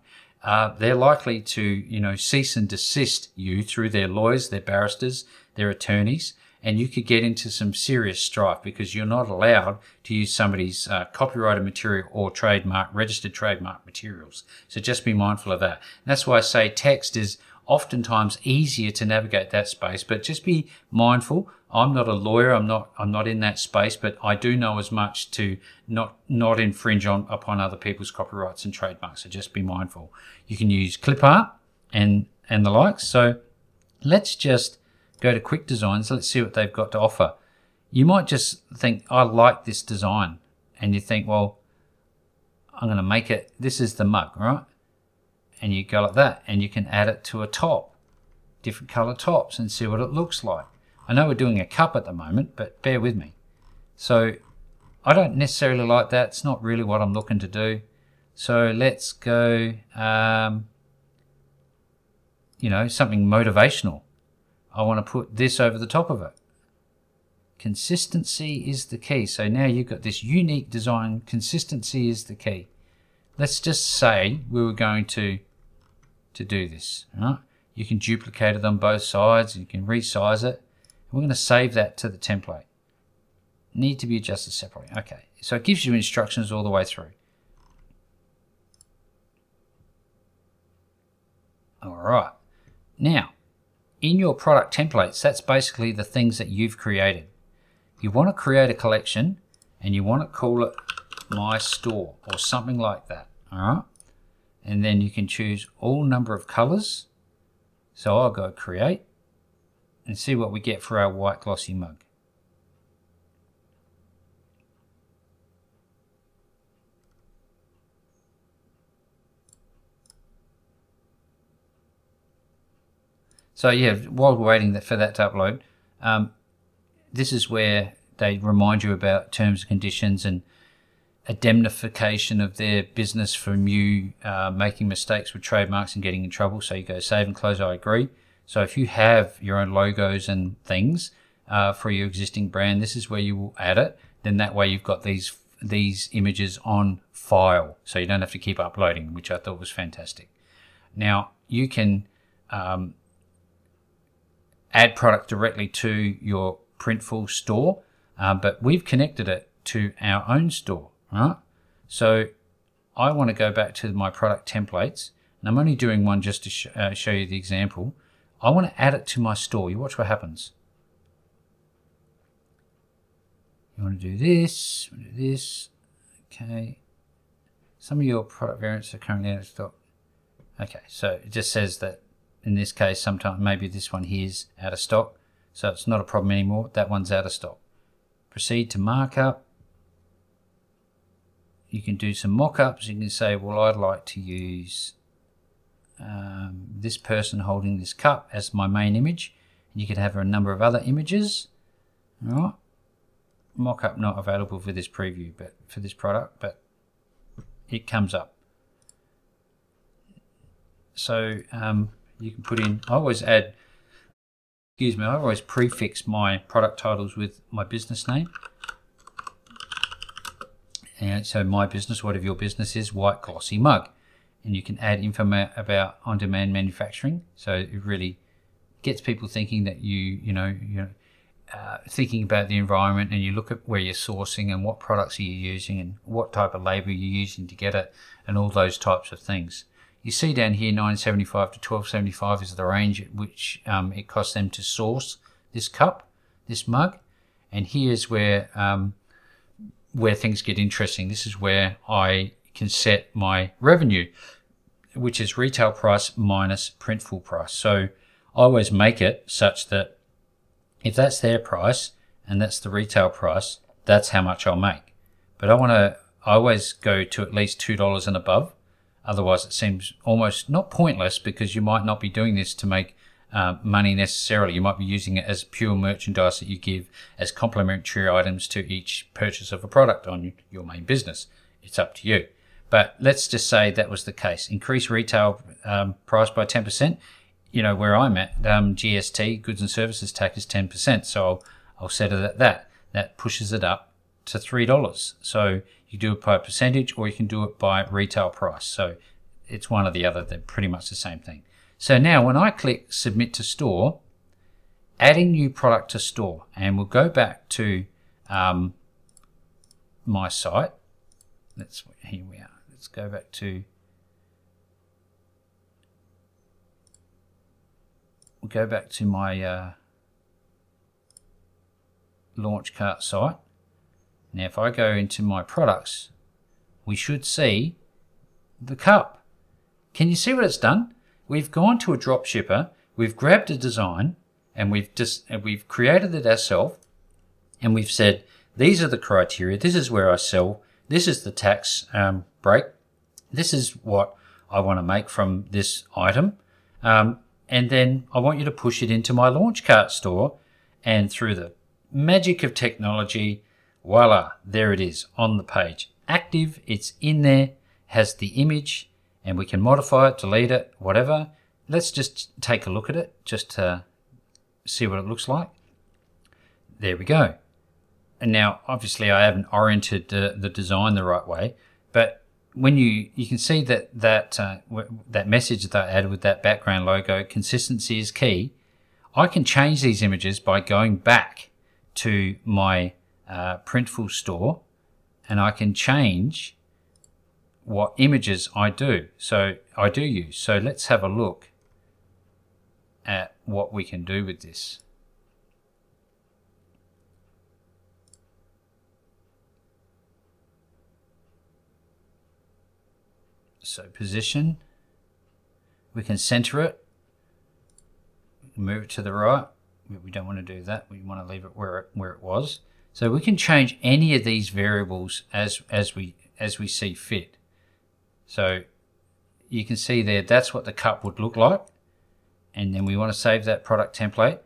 they're likely to, cease and desist you through their lawyers, their barristers, their attorneys, and you could get into some serious strife because you're not allowed to use somebody's copyrighted material or registered trademark materials. So just be mindful of that. And that's why I say text is oftentimes easier to navigate that space, but just be mindful. I'm not a lawyer. I'm not in that space, but I do know as much to not infringe upon other people's copyrights and trademarks. So just be mindful. You can use clip art and the likes. So let's just go to Quick Designs. Let's see what they've got to offer. You might just think, I like this design, and you think, well, I'm going to make it. This is the mug, right? And you go like that, and you can add it to a top, different color tops, and see what it looks like. I know we're doing a cup at the moment, but bear with me. So I don't necessarily like that. It's not really what I'm looking to do. So let's go, something motivational. I want to put this over the top of it. Consistency is the key. So now you've got this unique design. Consistency is the key. Let's just say we were going to do this. Right? You can duplicate it on both sides. You can resize it. We're going to save that to the template. Need to be adjusted separately. Okay, so it gives you instructions all the way through. All right. Now, in your product templates, that's basically the things that you've created. You want to create a collection and you want to call it My Store or something like that. All right. And then you can choose all number of colors. So I'll go create and see what we get for our white glossy mug. So yeah, while we're waiting for that to upload, this is where they remind you about terms and conditions and indemnification of their business from you making mistakes with trademarks and getting in trouble. So you go save and close, I agree. So if you have your own logos and things for your existing brand, this is where you will add it. Then that way you've got these images on file, so you don't have to keep uploading, which I thought was fantastic. Now you can add product directly to your Printful store, but we've connected it to our own store, right? So I want to go back to my product templates, and I'm only doing one just to show you the example. I want to add it to my store. You watch what happens. You want to do this, you want to do this. Okay. Some of your product variants are currently out of stock. Okay, so it just says that in this case, sometimes maybe this one here is out of stock, so it's not a problem anymore. That one's out of stock. Proceed to markup. You can do some mock-ups. You can say, well, I'd like to use this person holding this cup as my main image. And you could have a number of other images. All right. Mock-up not available for this preview, but for this product, but it comes up. So you can put in, I always prefix my product titles with my business name. And so my business, whatever your business is, white glossy mug. And you can add info about on-demand manufacturing. So it really gets people thinking that you know, thinking about the environment, and you look at where you're sourcing and what products are you using and what type of labor you're using to get it and all those types of things. You see down here, $9.75 to $12.75 is the range at which it costs them to source this cup, this mug. And here's where things get interesting. This is where I can set my revenue, which is retail price minus Printful price. So I always make it such that if that's their price and that's the retail price, that's how much I'll make. But I always go to at least $2 and above. Otherwise, it seems almost not pointless, because you might not be doing this to make money necessarily. You might be using it as pure merchandise that you give as complimentary items to each purchase of a product on your main business. It's up to you. But let's just say that was the case. Increase retail price by 10%. You know, where I'm at, GST, goods and services tax, is 10%. So I'll set it at that. That pushes it up to $3. So you do it by percentage, or you can do it by retail price. So it's one or the other. They're pretty much the same thing. So now when I click submit to store, adding new product to store, and we'll go back to my site. Here we are. Let's go back to, we'll go back to my launch cart site. Now, if I go into my products, we should see the cup. Can you see what it's done? We've gone to a drop shipper, we've grabbed a design, and we've created it ourselves, and we've said, these are the criteria, this is where I sell, this is the tax break, this is what I want to make from this item, and then I want you to push it into my launch cart store, and through the magic of technology, voila, there it is on the page. Active, it's in there, has the image, and we can modify it, delete it, whatever. Let's just take a look at it, just to see what it looks like. There we go. And now, obviously, I haven't oriented the design the right way, but when you can see that message that I added with that background logo, consistency is key. I can change these images by going back to my Printful store, and I can change what images I do use. So let's have a look at what we can do with this. So position, we can center it, move it to the right. We don't want to do that. We want to leave it where it was. So we can change any of these variables as we see fit. So you can see there, that's what the cup would look like. and then we want to save that product template.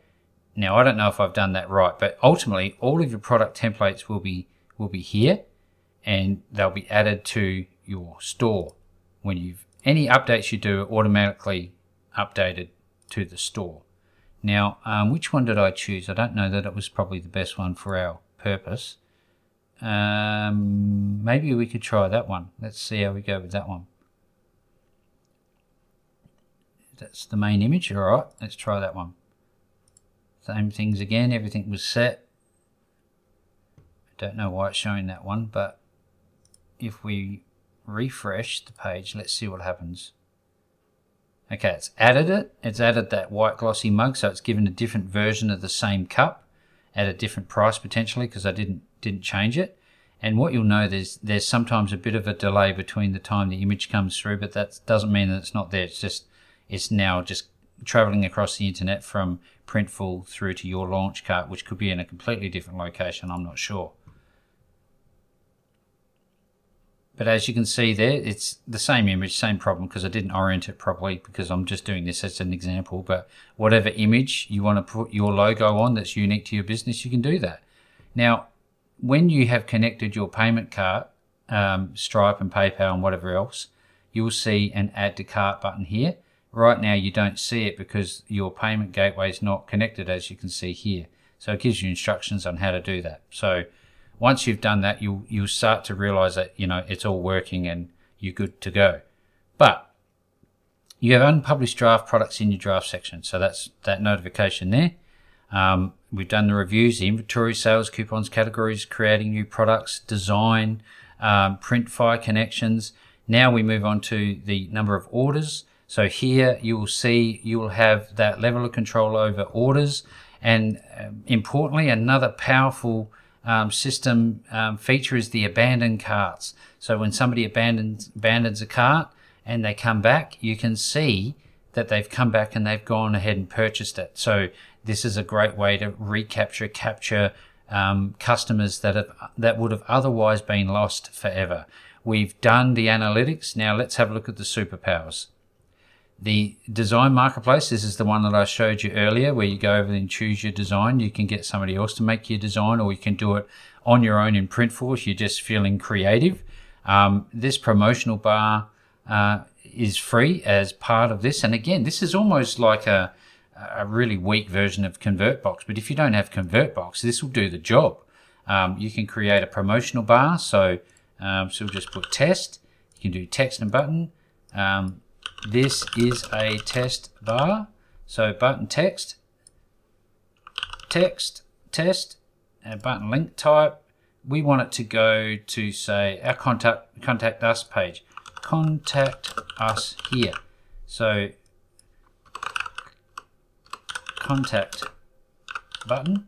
Now, I don't know if I've done that right, but ultimately all of your product templates will be here, and they'll be added to your store. When you've any updates you do, automatically updated to the store. Now, which one did I choose? I don't know that it was probably the best one for our purpose. Maybe we could try that one. Let's see how we go with that one. That's the main image. All right, let's try that one. Same things again. Everything was set. I don't know why it's showing that one, but if we refresh the page, let's see what happens. Okay, it's added it. It's added that white glossy mug, so it's given a different version of the same cup at a different price potentially, because I didn't change it. And what you'll know, there's sometimes a bit of a delay between the time the image comes through, but that doesn't mean that it's not there. It's now just traveling across the internet from Printful through to your launch cart, which could be in a completely different location. I'm not sure. But as you can see there, it's the same image, same problem, because I didn't orient it properly, because I'm just doing this as an example. But whatever image you want to put your logo on that's unique to your business, you can do that. Now, when you have connected your payment cart, Stripe and PayPal and whatever else, you'll see an Add to Cart button here. Right now, you don't see it because your payment gateway is not connected, as you can see here. So it gives you instructions on how to do that. So once you've done that, you'll start to realize that, you know, it's all working and you're good to go. But you have unpublished draft products in your draft section. So that's that notification there. We've done the reviews, the inventory, sales, coupons, categories, creating new products, design, Printfire connections. Now we move on to the number of orders. So here you will see you will have that level of control over orders. And importantly, another powerful system feature is the abandoned carts. So when somebody abandons a cart and they come back, you can see that they've come back and they've gone ahead and purchased it. So this is a great way to capture customers that would have otherwise been lost forever. We've done the analytics. Now let's have a look at the superpowers. The design marketplace, this is the one that I showed you earlier, where you go over and choose your design. You can get somebody else to make your design, or you can do it on your own in Printful if you're just feeling creative. This promotional bar is free as part of this. And again, this is almost like a really weak version of ConvertBox. But if you don't have ConvertBox, this will do the job. You can create a promotional bar. So we'll just put test. You can do text and button. This is a test bar, so button text, and button link type. We want it to go to, say, our contact us page. Contact us here. So contact button.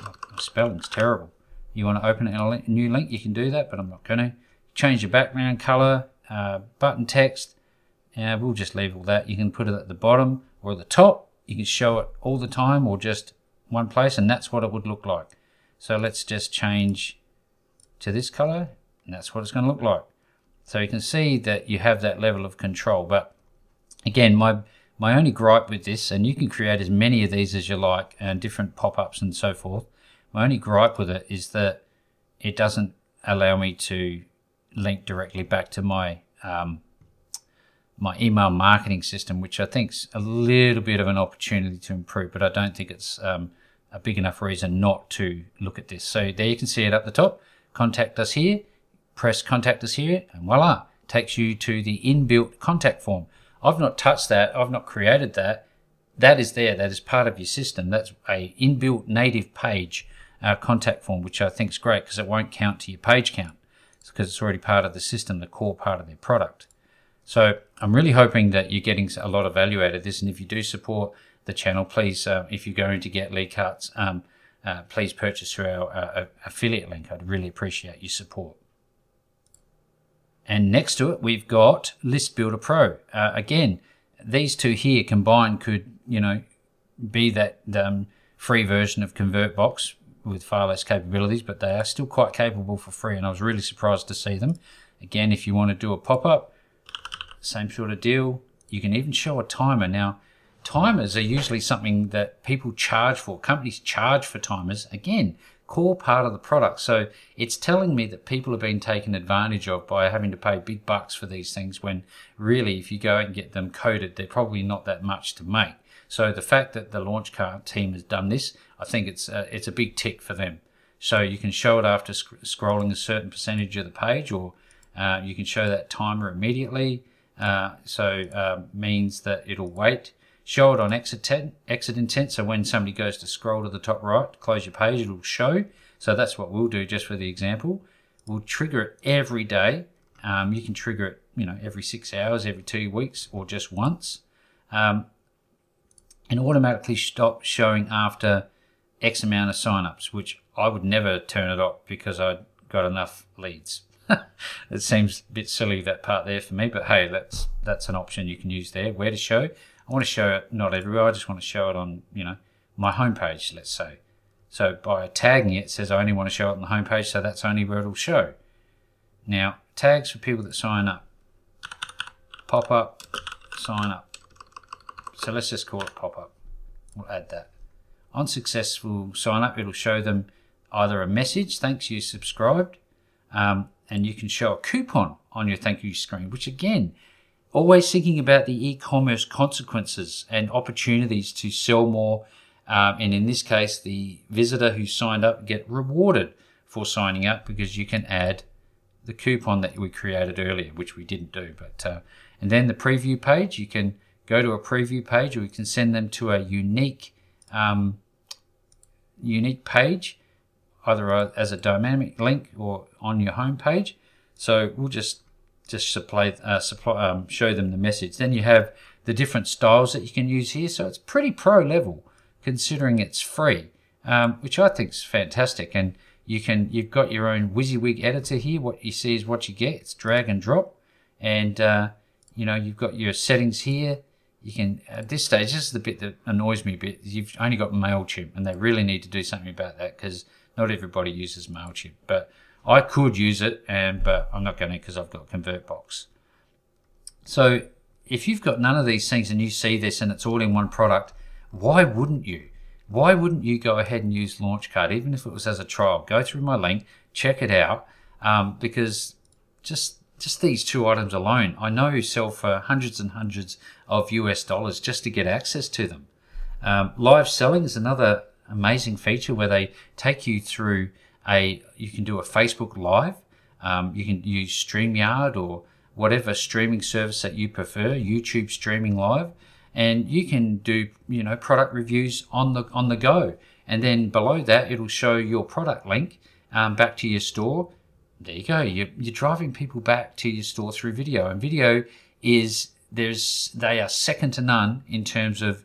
Oh, my spelling's terrible. You want to open it in a new link, you can do that, but I'm not going to. Change your background color. Button text, and we'll just leave all that. You can put it at the bottom or at the top. You can show it all the time or just one place, and that's what it would look like. So let's just change to this color, and that's what it's going to look like. So you can see that you have that level of control. But again, my only gripe with this, and you can create as many of these as you like and different pop-ups and so forth, my only gripe with it is that it doesn't allow me to link directly back to my email marketing system, which I think's a little bit of an opportunity to improve, but I don't think it's a big enough reason not to look at this. So there you can see it up the top. Contact us here. Press contact us here, and voila, takes you to the inbuilt contact form. I've not touched that. I've not created that. That is there. That is part of your system. That's a inbuilt native page contact form, which I think's great because it won't count to your page count. It's because it's already part of the system, the core part of their product. So I'm really hoping that you're getting a lot of value out of this. And if you do support the channel, please, if you're going to get lead carts, please purchase through our affiliate link. I'd really appreciate your support. And next to it, we've got List Builder Pro. Again, these two here combined could, be that free version of ConvertBox, with far less capabilities, but they are still quite capable for free, and I was really surprised to see them. Again, if you want to do a pop-up, same sort of deal. You can even show a timer. Now, timers are usually something that people charge for. Companies charge for timers. Again, core part of the product. So it's telling me that people are being taken advantage of by having to pay big bucks for these things when really, if you go and get them coded, they're probably not that much to make. So the fact that the launch cart team has done this, I think it's a big tick for them. So you can show it after scrolling a certain percentage of the page, or you can show that timer immediately. Means that it'll wait. Show it on exit intent. So when somebody goes to scroll to the top right, close your page, it'll show. So that's what we'll do just for the example. We'll trigger it every day. You can trigger it, every 6 hours, every 2 weeks, or just once. And automatically stop showing after X amount of signups, which I would never turn it off because I got enough leads. It seems a bit silly, that part there for me, but hey, that's an option you can use there. Where to show? I want to show it not everywhere. I just want to show it on, my homepage, let's say. So by tagging it, it says I only want to show it on the homepage, so that's only where it'll show. Now, tags for people that sign up. Pop-up, sign up. So let's just call it pop-up. We'll add that. On successful sign-up, it'll show them either a message, thanks you subscribed, and you can show a coupon on your thank you screen, which again, always thinking about the e-commerce consequences and opportunities to sell more. And in this case, the visitor who signed up get rewarded for signing up because you can add the coupon that we created earlier, which we didn't do. But and then the preview page, you can go to a preview page, or we can send them to a unique page, either as a dynamic link or on your home page. So we'll just show them the message. Then you have the different styles that you can use here. So it's pretty pro level considering it's free, which I think is fantastic. And you've got your own WYSIWYG editor here. What you see is what you get. It's drag and drop, and you've got your settings here. You can, at this stage, this is the bit that annoys me a bit. You've only got MailChimp, and they really need to do something about that because not everybody uses MailChimp. But I could use it, but I'm not going to because I've got ConvertBox. So if you've got none of these things and you see this and it's all in one product, why wouldn't you? Why wouldn't you go ahead and use LaunchCart, even if it was as a trial? Go through my link, check it out, because just these two items alone, I know you sell for hundreds and hundreds of US dollars just to get access to them. Live selling is another amazing feature where they take you through you can do a Facebook Live. You can use StreamYard or whatever streaming service that you prefer, YouTube streaming live, and you can do, product reviews on the go. And then below that, it'll show your product link back to your store. There you go. You're driving people back to your store through video, and video they are second to none in terms of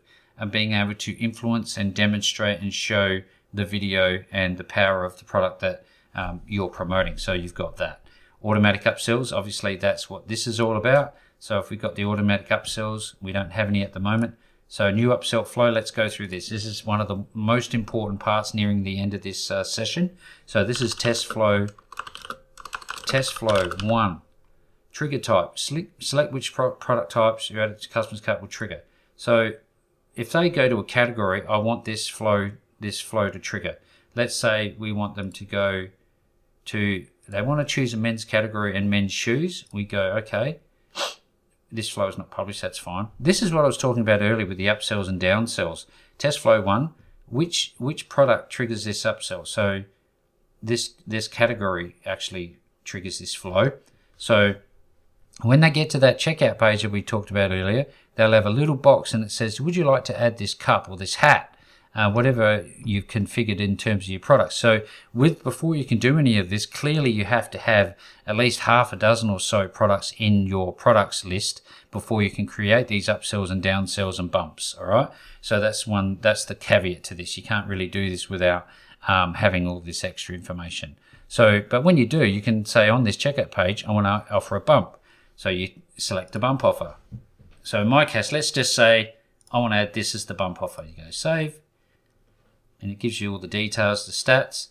being able to influence and demonstrate and show the video and the power of the product that you're promoting. So you've got that automatic upsells. Obviously, that's what this is all about. So if we've got the automatic upsells, we don't have any at the moment. So new upsell flow, let's go through this. This is one of the most important parts nearing the end of this session. So this is test flow 1. Trigger type. Select which product types you added to customer's cart will trigger. So if they go to a category, I want this flow to trigger. Let's say we want them to go to, they want to choose a men's category and men's shoes. We go, okay, this flow is not published, that's fine. This is what I was talking about earlier with the upsells and downsells. Test flow 1, which product triggers this upsell? So this category actually triggers this flow. So when they get to that checkout page that we talked about earlier, they'll have a little box and it says, would you like to add this cup or this hat? Whatever you've configured in terms of your product. So before you can do any of this, clearly you have to have at least half a dozen or so products in your products list before you can create these upsells and downsells and bumps. All right. So that's the caveat to this. You can't really do this without having all this extra information. So, but when you do, you can say on this checkout page, I want to offer a bump. So you select the bump offer. So in my case, let's just say I want to add this as the bump offer. You go save. And it gives you all the details, the stats.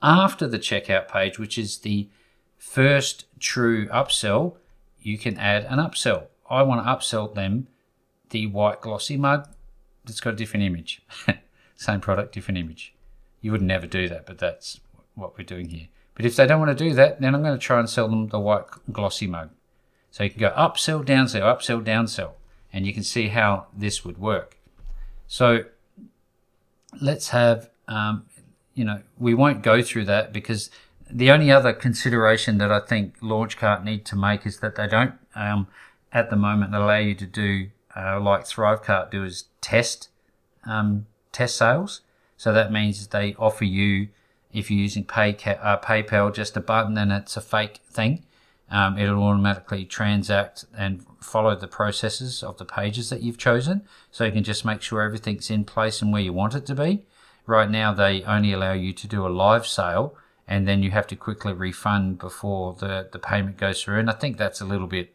After the checkout page, which is the first true upsell, you can add an upsell. I want to upsell them the white glossy mug, it's got a different image. Same product, different image. You would never do that, but that's what we're doing here. But if they don't want to do that, then I'm going to try and sell them the white glossy mug. So you can go up, sell, down, sell. And you can see how this would work. So let's have, we won't go through that, because the only other consideration that I think Launchcart need to make is that they don't, at the moment, allow you to do, like Thrivecart do, is test sales. So that means they offer you, if you're using PayPal, just a button and it's a fake thing. It'll automatically transact and follow the processes of the pages that you've chosen. So you can just make sure everything's in place and where you want it to be. Right now, they only allow you to do a live sale, and then you have to quickly refund before the payment goes through. And I think that's a little bit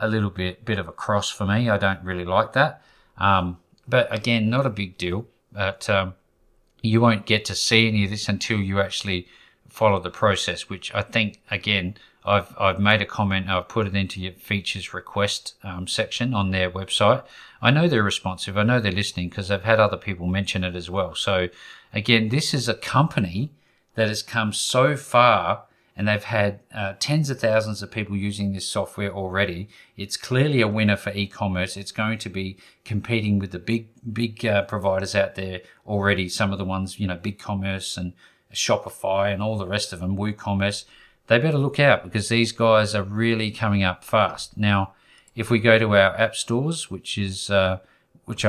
of a cross for me. I don't really like that. But again, not a big deal. But you won't get to see any of this until you actually follow the process, which I think, again, I've made a comment. I've put it into your features request section on their website. I know they're responsive. I know they're listening, because I've had other people mention it as well. So again, this is a company that has come so far, and they've had tens of thousands of people using this software already. It's clearly a winner for e-commerce. It's going to be competing with the big providers out there already. Some of the ones, BigCommerce and Shopify and all the rest of them, WooCommerce. They better look out, because these guys are really coming up fast. Now, if we go to our app stores, which I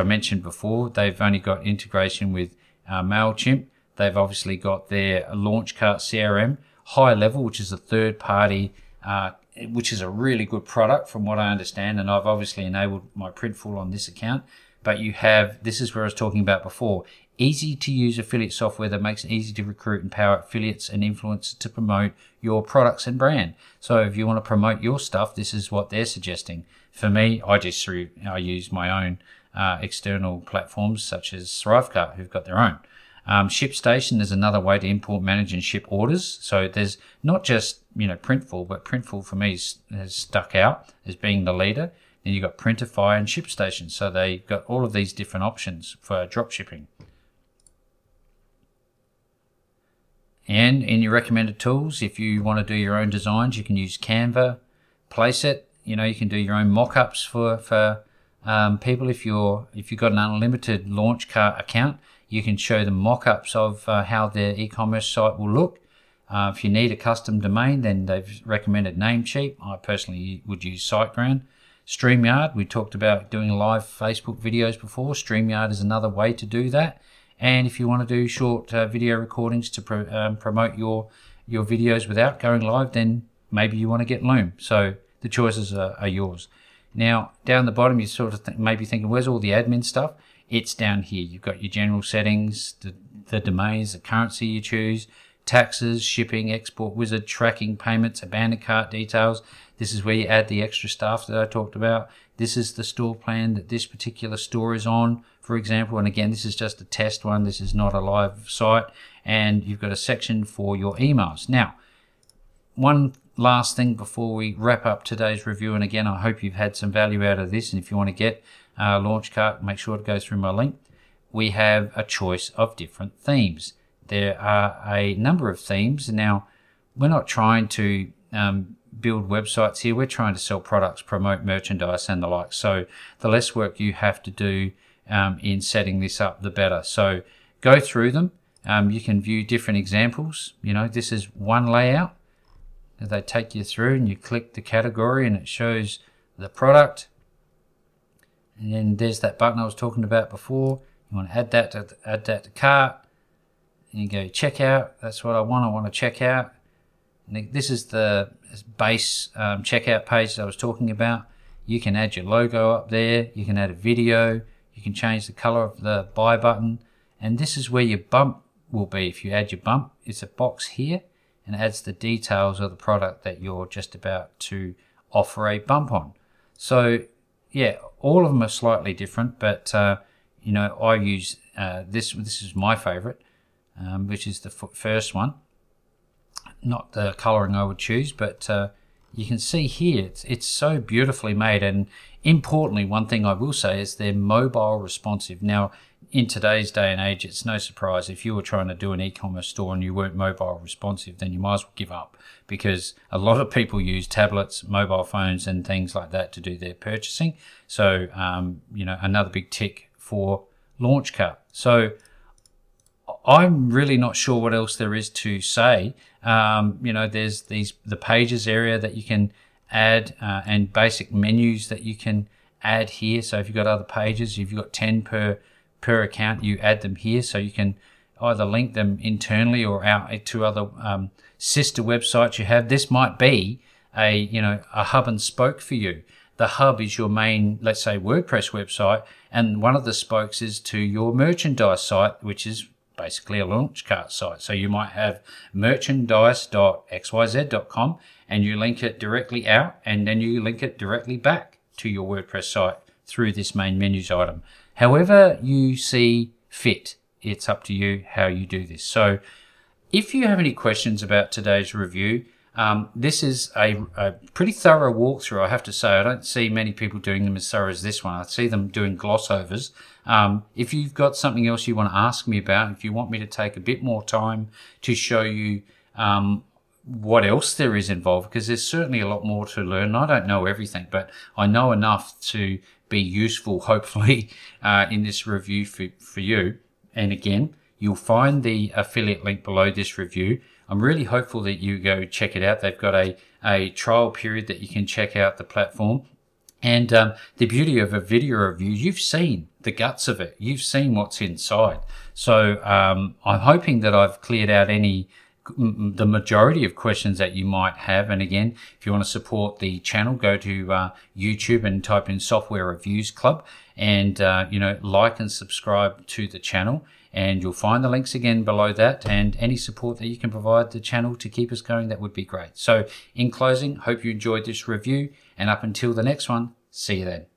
mentioned before, they've only got integration with MailChimp. They've obviously got their Launchcart CRM, High Level, which is a third party, which is a really good product from what I understand. And I've obviously enabled my Printful on this account. But you have, this is where I was talking about before, easy to use affiliate software that makes it easy to recruit and empower affiliates and influencers to promote your products and brand. So if you want to promote your stuff, this is what they're suggesting. For me, I use my own external platforms such as Thrivecart, who've got their own. ShipStation is another way to import, manage and ship orders. So there's not just, Printful, but Printful for me has stuck out as being the leader. Then you've got Printify and ShipStation. So they've got all of these different options for drop shipping. And in your recommended tools, if you want to do your own designs, you can use Canva, Placeit. You can do your own mock-ups for people. If you've got an unlimited Launchcart account, you can show them mock-ups of how their e-commerce site will look. If you need a custom domain, then they've recommended Namecheap. I personally would use SiteGround. StreamYard, we talked about doing live Facebook videos before. StreamYard is another way to do that. And if you want to do short video recordings to promote your videos without going live, then maybe you want to get Loom. So the choices are yours. Now, down the bottom, you sort of maybe thinking, where's all the admin stuff? It's down here. You've got your general settings, the domains, the currency you choose, taxes, shipping, export wizard, tracking, payments, abandoned cart details. This is where you add the extra stuff that I talked about. This is the store plan that this particular store is on, for example. And again, this is just a test one. This is not a live site. And you've got a section for your emails. Now, one last thing before we wrap up today's review. And again, I hope you've had some value out of this. And if you want to get Launchcart, make sure to go through my link. We have a choice of different themes. There are a number of themes. Now, we're not trying to build websites here. We're trying to sell products, promote merchandise and the like. So the less work you have to do in setting this up, the better. So go through them. You can view different examples. This is one layout. They take you through and you click the category and it shows the product. And then there's that button I was talking about before. You want to add that to cart. And you go check out. That's what I want. I want to check out. And this is the base checkout page that I was talking about. You can add your logo up there. You can add a video. You can change the color of the buy button. And this is where your bump will be. If you add your bump, it's a box here and it adds the details of the product that you're just about to offer a bump on. So, yeah, all of them are slightly different, but, I use this. This is my favorite, which is the first one. Not the colouring I would choose, but you can see here, it's so beautifully made. And importantly, one thing I will say is they're mobile responsive. Now, in today's day and age, it's no surprise if you were trying to do an e-commerce store and you weren't mobile responsive, then you might as well give up, because a lot of people use tablets, mobile phones and things like that to do their purchasing. So, you know, another big tick for Launchcut. So I'm really not sure what else there is to say. You know, there's the pages area that you can add and basic menus that you can add here. So if you've got other pages, if you've got 10 per account, you add them here. So you can either link them internally or out to other sister websites you have. This might be a, you know, a hub and spoke for you. The hub is your main, let's say, WordPress website, and one of the spokes is to your merchandise site, which is basically a Launchcut site. So you might have merchandise.xyz.com and you link it directly out, and then you link it directly back to your WordPress site through this main menus item. However you see fit, it's up to you how you do this. So if you have any questions about today's review, this is a pretty thorough walkthrough, I have to say. I don't see many people doing them as thorough as this one. I see them doing gloss overs. If you've got something else you want to ask me about, if you want me to take a bit more time to show you what else there is involved, because there's certainly a lot more to learn. I don't know everything, but I know enough to be useful, hopefully, in this review for you. And again, you'll find the affiliate link below this review. I'm really hopeful that you go check it out. They've got a trial period that you can check out the platform. And the beauty of a video review, you've seen the guts of it. You've seen what's inside. So I'm hoping that I've cleared out the majority of questions that you might have. And again, if you want to support the channel, go to YouTube and type in Software Reviews Club, and you know, like and subscribe to the channel. And you'll find the links again below that, and any support that you can provide the channel to keep us going, that would be great. So in closing, hope you enjoyed this review, and up until the next one, see you then.